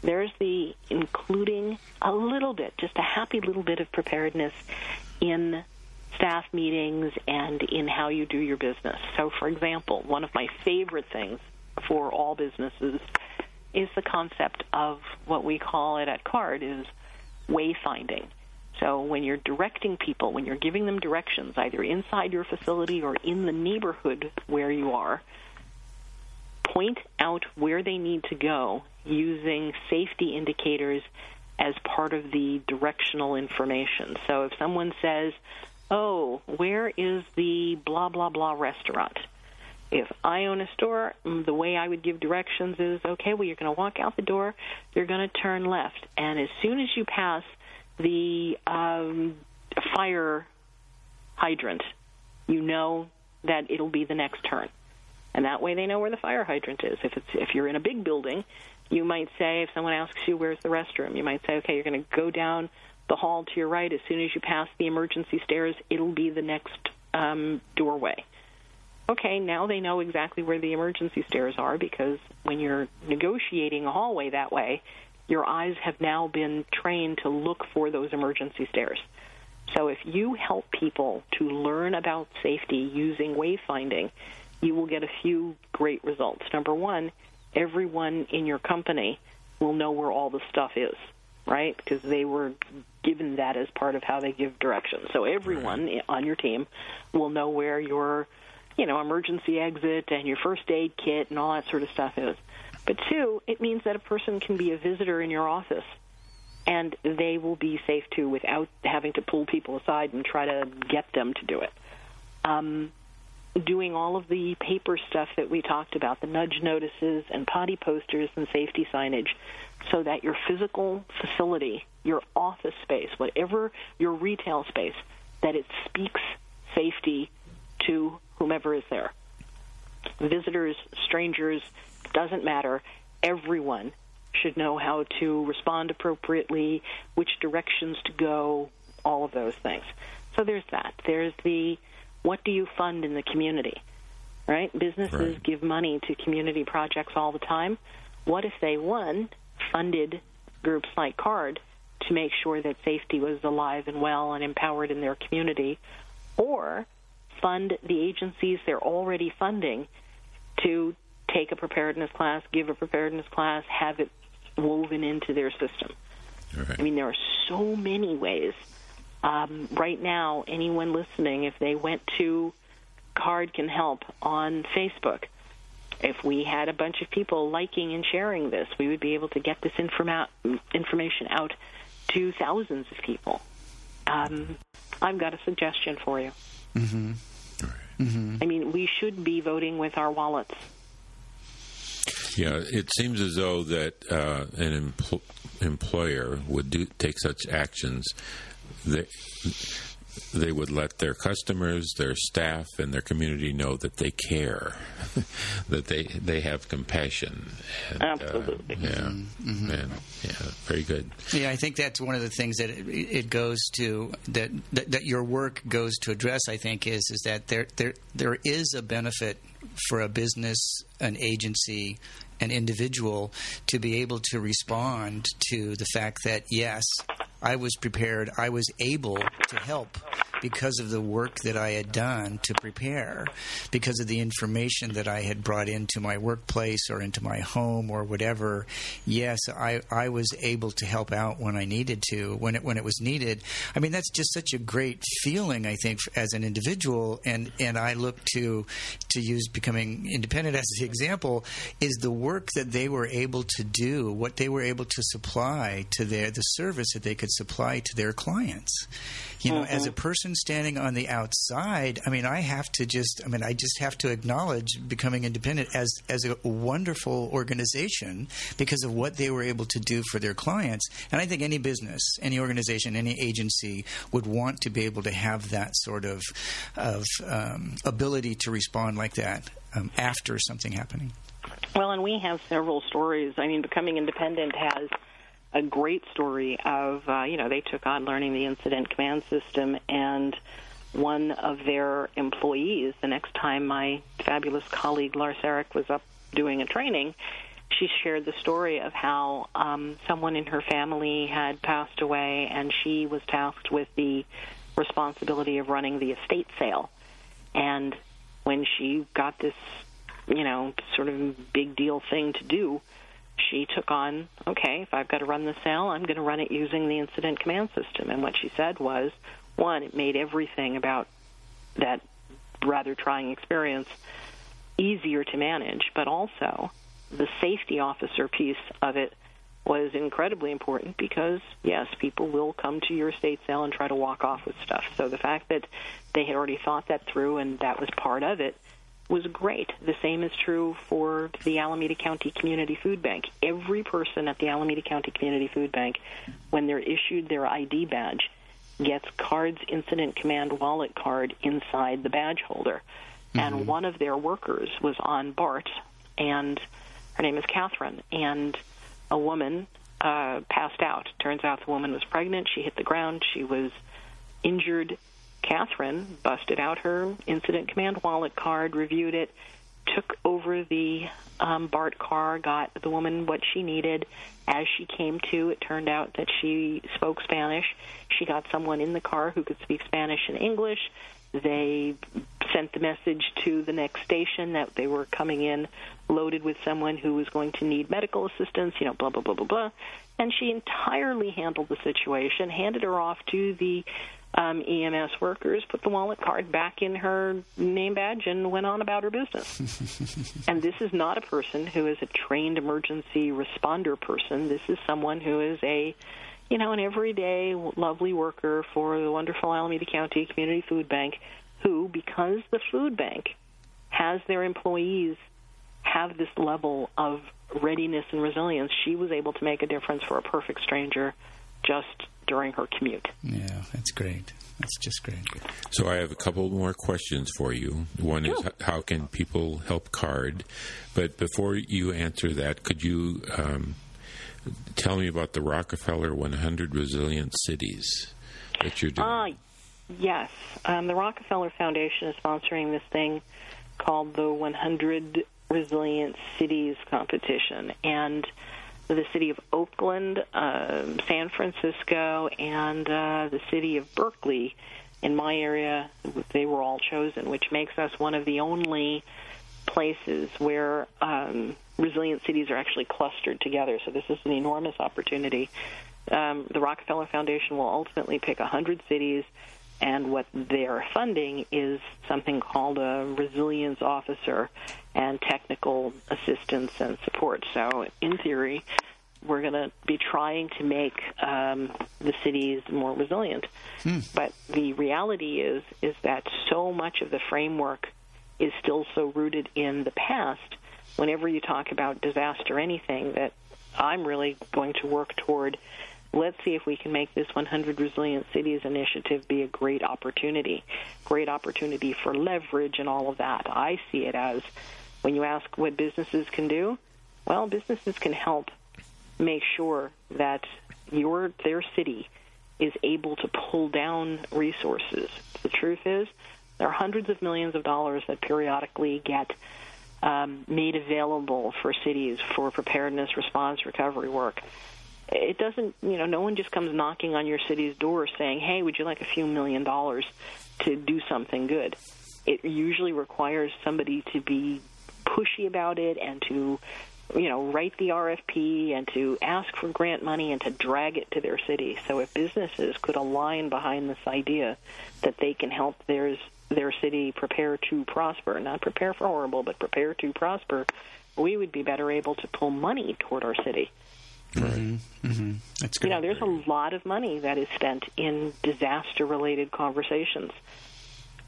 There's the including a little bit, just a happy little bit of preparedness in staff meetings and in how you do your business. So, for example, one of my favorite things for all businesses is the concept of what we call it at CARD is wayfinding. So when you're directing people, when you're giving them directions, either inside your facility or in the neighborhood where you are, point out where they need to go using safety indicators as part of the directional information. So if someone says, oh, where is the blah, blah, blah restaurant? If I own a store, the way I would give directions is, okay, well, you're going to walk out the door, you're going to turn left. And as soon as you pass the fire hydrant, you know that it'll be the next turn. And that way they know where the fire hydrant is. If you're in a big building, you might say, if someone asks you, where's the restroom? You might say, okay, you're going to go down the hall to your right. As soon as you pass the emergency stairs, it'll be the next doorway. Okay, now they know exactly where the emergency stairs are, because when you're negotiating a hallway that way, your eyes have now been trained to look for those emergency stairs. So if you help people to learn about safety using wayfinding, you will get a few great results. Number one, everyone in your company will know where all the stuff is, right? Because they were given that as part of how they give directions. So everyone on your team will know where your emergency exit and your first aid kit and all that sort of stuff is. But two, it means that a person can be a visitor in your office, and they will be safe, too, without having to pull people aside and try to get them to do it. Doing all of the paper stuff that we talked about, the nudge notices and potty posters and safety signage, so that your physical facility, your office space, whatever your retail space, that it speaks safety to whomever is there. Visitors, strangers, doesn't matter. Everyone should know how to respond appropriately, which directions to go, all of those things. So there's that. There's the what do you fund in the community, right? Businesses give money to community projects all the time. What if they, one, funded groups like CARD to make sure that safety was alive and well and empowered in their community, or fund the agencies they're already funding to take a preparedness class, give a preparedness class, have it woven into their system. Right. I mean, there are so many ways. Right now, anyone listening, if they went to CARD Can Help on Facebook, if we had a bunch of people liking and sharing this, we would be able to get this information out to thousands of people. I've got a suggestion for you. Mm-hmm. All right. Mm-hmm. I mean, we should be voting with our wallets. Yeah, it seems as though that an employer would take such actions. They would let their customers, their staff, and their community know that they care, that they have compassion. And, absolutely. Very good. Yeah, I think that's one of the things that it goes to, that your work goes to address, I think, is that there is a benefit for a business, an agency, an individual to be able to respond to the fact that, yes, I was prepared, I was able to help because of the work that I had done to prepare, because of the information that I had brought into my workplace or into my home or whatever. Yes, I was able to help out when I needed to, when it was needed. I mean, that's just such a great feeling, I think, as an individual. And I look to use Becoming Independent as the example, is the work that they were able to do, what they were able to supply to the service that they could supply to their clients. You know, as a person person standing on the outside, I mean, I just have to acknowledge Becoming Independent as a wonderful organization because of what they were able to do for their clients. And I think any business, any organization, any agency would want to be able to have that sort of ability to respond like that after something happening. Well, and we have several stories. I mean, Becoming Independent has a great story of, they took on learning the incident command system, and one of their employees, the next time my fabulous colleague Lars Eric was up doing a training, she shared the story of how someone in her family had passed away, and she was tasked with the responsibility of running the estate sale. And when she got this, sort of big deal thing to do, she took on, okay, if I've got to run the sale, I'm going to run it using the incident command system. And what she said was, one, it made everything about that rather trying experience easier to manage, but also the safety officer piece of it was incredibly important because, yes, people will come to your estate sale and try to walk off with stuff. So the fact that they had already thought that through and that was part of it was great. The same is true for the Alameda County Community Food Bank. Every person at the Alameda County Community Food Bank, when they're issued their ID badge, gets CARD's Incident Command Wallet card inside the badge holder. Mm-hmm. And one of their workers was on BART, and her name is Catherine, and a woman passed out. Turns out the woman was pregnant. She hit the ground. She was injured. Catherine busted out her Incident Command Wallet card, reviewed it, took over the BART car, got the woman what she needed. As she came to, it turned out that she spoke Spanish. She got someone in the car who could speak Spanish and English. They sent the message to the next station that they were coming in loaded with someone who was going to need medical assistance, blah, blah, blah, blah, blah. And she entirely handled the situation, handed her off to the EMS workers, put the wallet card back in her name badge, and went on about her business. And this is not a person who is a trained emergency responder person. This is someone who is an everyday lovely worker for the wonderful Alameda County Community Food Bank who, because the food bank has their employees have this level of readiness and resilience, she was able to make a difference for a perfect stranger just during her commute. Yeah, that's great. That's just great. So I have a couple more questions for you. One is, how can people help CARD? But before you answer that, could you tell me about the Rockefeller 100 Resilient Cities that you're doing? Yes. The Rockefeller Foundation is sponsoring this thing called the 100 Resilient Cities competition. And the city of Oakland, San Francisco, and the city of Berkeley in my area, they were all chosen, which makes us one of the only places where resilient cities are actually clustered together. So this is an enormous opportunity. The Rockefeller Foundation will ultimately pick 100 cities, and what they're funding is something called a resilience officer and technical assistance and support. So in theory, we're going to be trying to make the cities more resilient. But the reality is that so much of the framework is still so rooted in the past. Whenever you talk about disaster, anything that I'm really going to work toward, let's see if we can make this 100 Resilient Cities initiative be a great opportunity for leverage and all of that. I see it as, when you ask what businesses can do, well, businesses can help make sure that their city is able to pull down resources. The truth is, there are hundreds of millions of dollars that periodically get made available for cities for preparedness, response, recovery work. It doesn't, no one just comes knocking on your city's door saying, hey, would you like a few $1 million to do something good? It usually requires somebody to be pushy about it and to, write the RFP and to ask for grant money and to drag it to their city. So if businesses could align behind this idea that they can help their city prepare to prosper, not prepare for horrible, but prepare to prosper, we would be better able to pull money toward our city. Mm-hmm. Mm-hmm. That's good. You know, there's a lot of money that is spent in disaster-related conversations.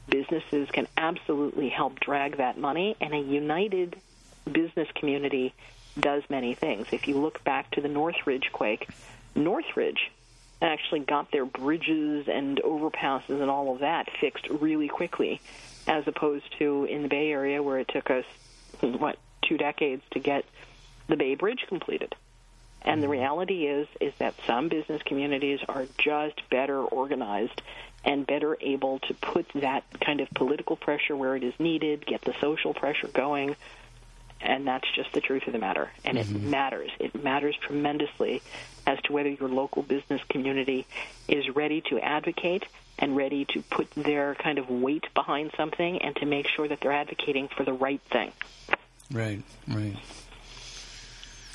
Businesses can absolutely help drag that money, and a united business community does many things. If you look back to the Northridge quake, Northridge actually got their bridges and overpasses and all of that fixed really quickly, as opposed to in the Bay Area where it took us, 2 decades to get the Bay Bridge completed. And the reality is that some business communities are just better organized and better able to put that kind of political pressure where it is needed, get the social pressure going, and that's just the truth of the matter. And it matters. It matters tremendously as to whether your local business community is ready to advocate and ready to put their kind of weight behind something and to make sure that they're advocating for the right thing. Right, right.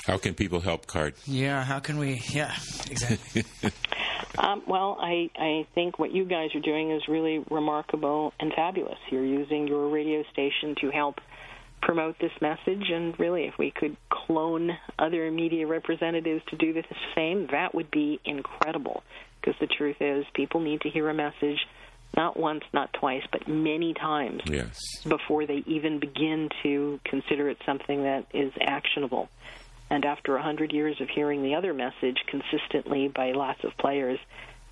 How can people help, CARD? Yeah, how can we? Yeah, exactly. Well, I think what you guys are doing is really remarkable and fabulous. You're using your radio station to help promote this message, and really, if we could clone other media representatives to do the same, that would be incredible, because the truth is people need to hear a message not once, not twice, but many times before they even begin to consider it something that is actionable. And after 100 years of hearing the other message consistently by lots of players,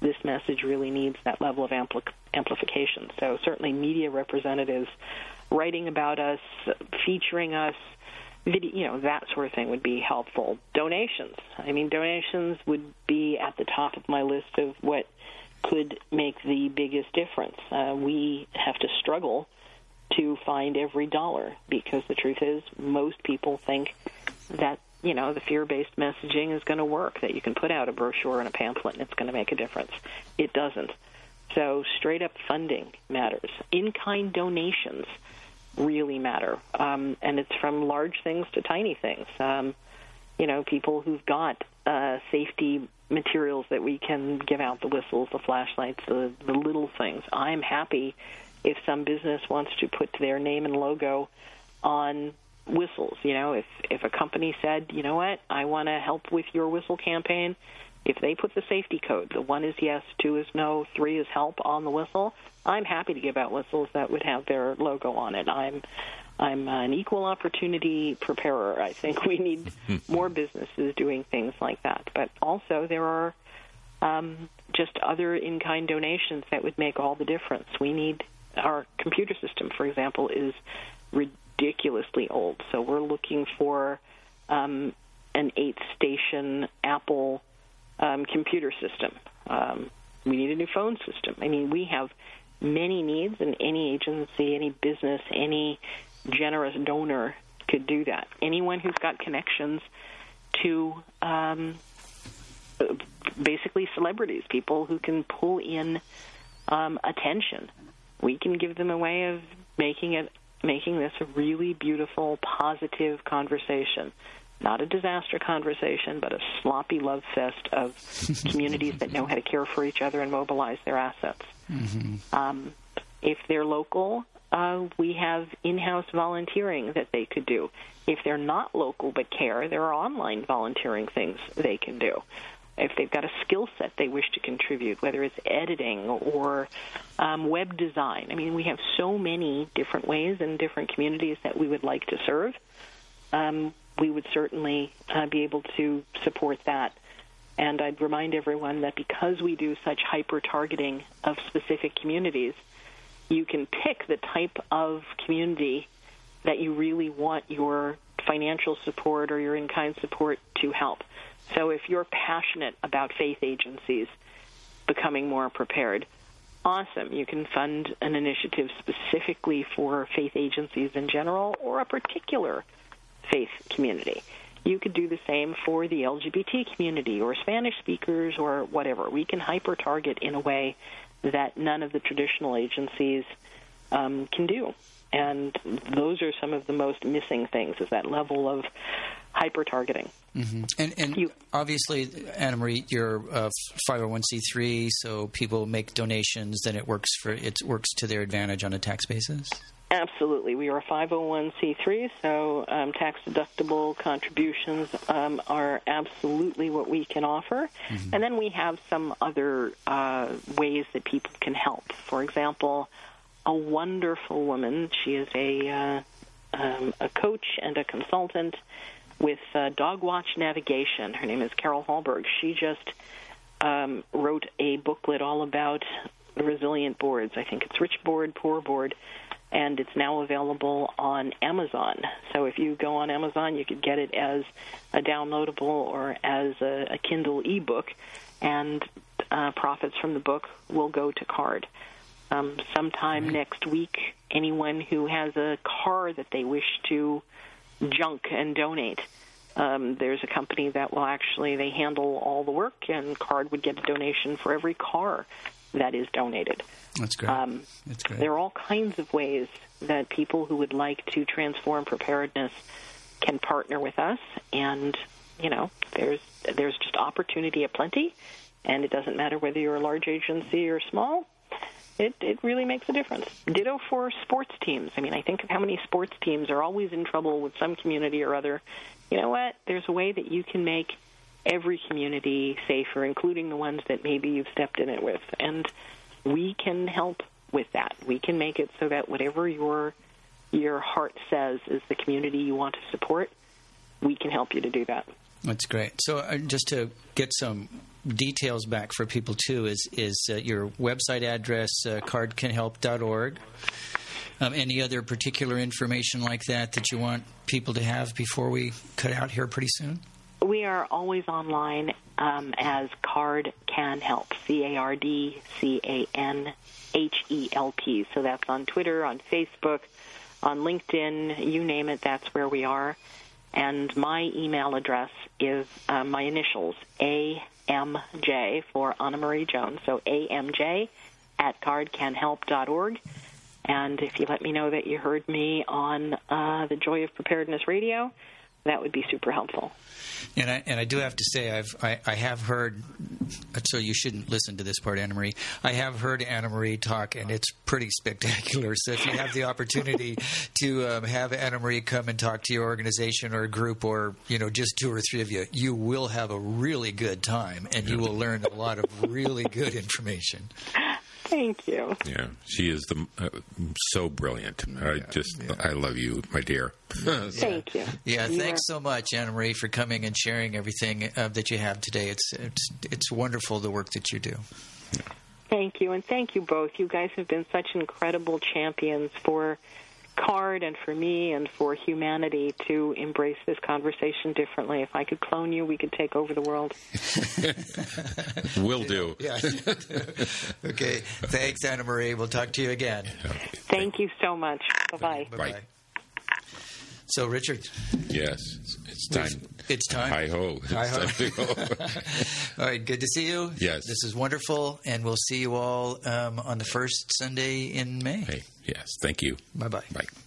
this message really needs that level of amplification. So certainly media representatives writing about us, featuring us, that sort of thing would be helpful. Donations. I mean, donations would be at the top of my list of what could make the biggest difference. We have to struggle to find every dollar because the truth is most people think that the fear-based messaging is going to work, that you can put out a brochure and a pamphlet and it's going to make a difference. It doesn't. So straight-up funding matters. In-kind donations really matter, and it's from large things to tiny things. People who've got safety materials that we can give out, the whistles, the flashlights, the little things. I'm happy if some business wants to put their name and logo on whistles. If a company said, you know what, I want to help with your whistle campaign, if they put the safety code, the 1 is yes, 2 is no, 3 is help on the whistle, I'm happy to give out whistles that would have their logo on it. I'm an equal opportunity preparer. I think we need more businesses doing things like that. But also there are just other in-kind donations that would make all the difference. We need our computer system, for example, is ridiculously old. So we're looking for an 8-station Apple computer system. We need a new phone system. I mean, we have many needs, and any agency, any business, any generous donor could do that. Anyone who's got connections to basically celebrities, people who can pull in attention, we can give them a way of making this a really beautiful, positive conversation. Not a disaster conversation, but a sloppy love fest of communities that know how to care for each other and mobilize their assets. Mm-hmm. If they're local, we have in-house volunteering that they could do. If they're not local but care, there are online volunteering things they can do. If they've got a skill set they wish to contribute, whether it's editing or web design. I mean, we have so many different ways and different communities that we would like to serve. We would certainly be able to support that. And I'd remind everyone that because we do such hyper-targeting of specific communities, you can pick the type of community that you really want your financial support or your in-kind support to help. So if you're passionate about faith agencies becoming more prepared, awesome. You can fund an initiative specifically for faith agencies in general or a particular faith community. You could do the same for the LGBT community or Spanish speakers or whatever. We can hyper-target in a way that none of the traditional agencies can do. And those are some of the most missing things, is that level of hyper-targeting. Mm-hmm. And obviously, Ana-Marie, you're 501c3, so people make donations, then it works to their advantage on a tax basis? Absolutely. We are a 501c3, so tax-deductible contributions are absolutely what we can offer. Mm-hmm. And then we have some other ways that people can help. For example, a wonderful woman, she is a coach and a consultant with Dog Watch Navigation. Her name is Carol Hallberg. She just wrote a booklet all about resilient boards. I think it's Rich Board, Poor Board. And it's now available on Amazon. So if you go on Amazon, you could get it as a downloadable or as a Kindle ebook, and profits from the book will go to CARD. Sometime next week, anyone who has a car that they wish to junk and donate, there's a company that will actually, they handle all the work, and CARD would get a donation for every car that is donated. That's great. There are all kinds of ways that people who would like to transform preparedness can partner with us, and you know, there's just opportunity aplenty, and it doesn't matter whether you're a large agency or small. It really makes a difference. Ditto for sports teams. I mean, I think of how many sports teams are always in trouble with some community or other. You know what? There's a way that you can make every community safer, including the ones that maybe you've stepped in it with. And we can help with that. We can make it so that whatever your heart says is the community you want to support, we can help you to do that. That's great. So just to get some details back for people, too, is your website address, cardcanhelp.org. Any other particular information like that you want people to have before we cut out here pretty soon? We are always online as CARD Can Help, CARDCANHELP. So that's on Twitter, on Facebook, on LinkedIn, you name it, that's where we are. And my email address is my initials, AMJ for Ana-Marie Jones. So AMJ@cardcanhelp.org. And if you let me know that you heard me on the Joy of Preparedness Radio, that would be super helpful. And I do have to say, I have heard, so you shouldn't listen to this part, Ana-Marie. I have heard Ana-Marie talk, and it's pretty spectacular. So if you have the opportunity to have Ana-Marie come and talk to your organization or group, or just two or three of you, you will have a really good time, and you will learn a lot of really good information. Thank you. Yeah, she is so brilliant. I love you, my dear. Thank you. Yeah, thanks so much, Ana-Marie, for coming and sharing everything that you have today. It's wonderful, the work that you do. Yeah. Thank you, and thank you both. You guys have been such incredible champions for CARD and for me and for humanity to embrace this conversation differently. If I could clone you, we could take over the world. Will do. Yeah. Okay. Thanks, Ana-Marie. We'll talk to you again. Thank you so much. Bye-bye. Bye-bye. So, Richard. Yes, it's time. It's time. Hi-ho. All right, good to see you. Yes. This is wonderful, and we'll see you all on the first Sunday in May. Hey, yes, thank you. Bye-bye. Bye.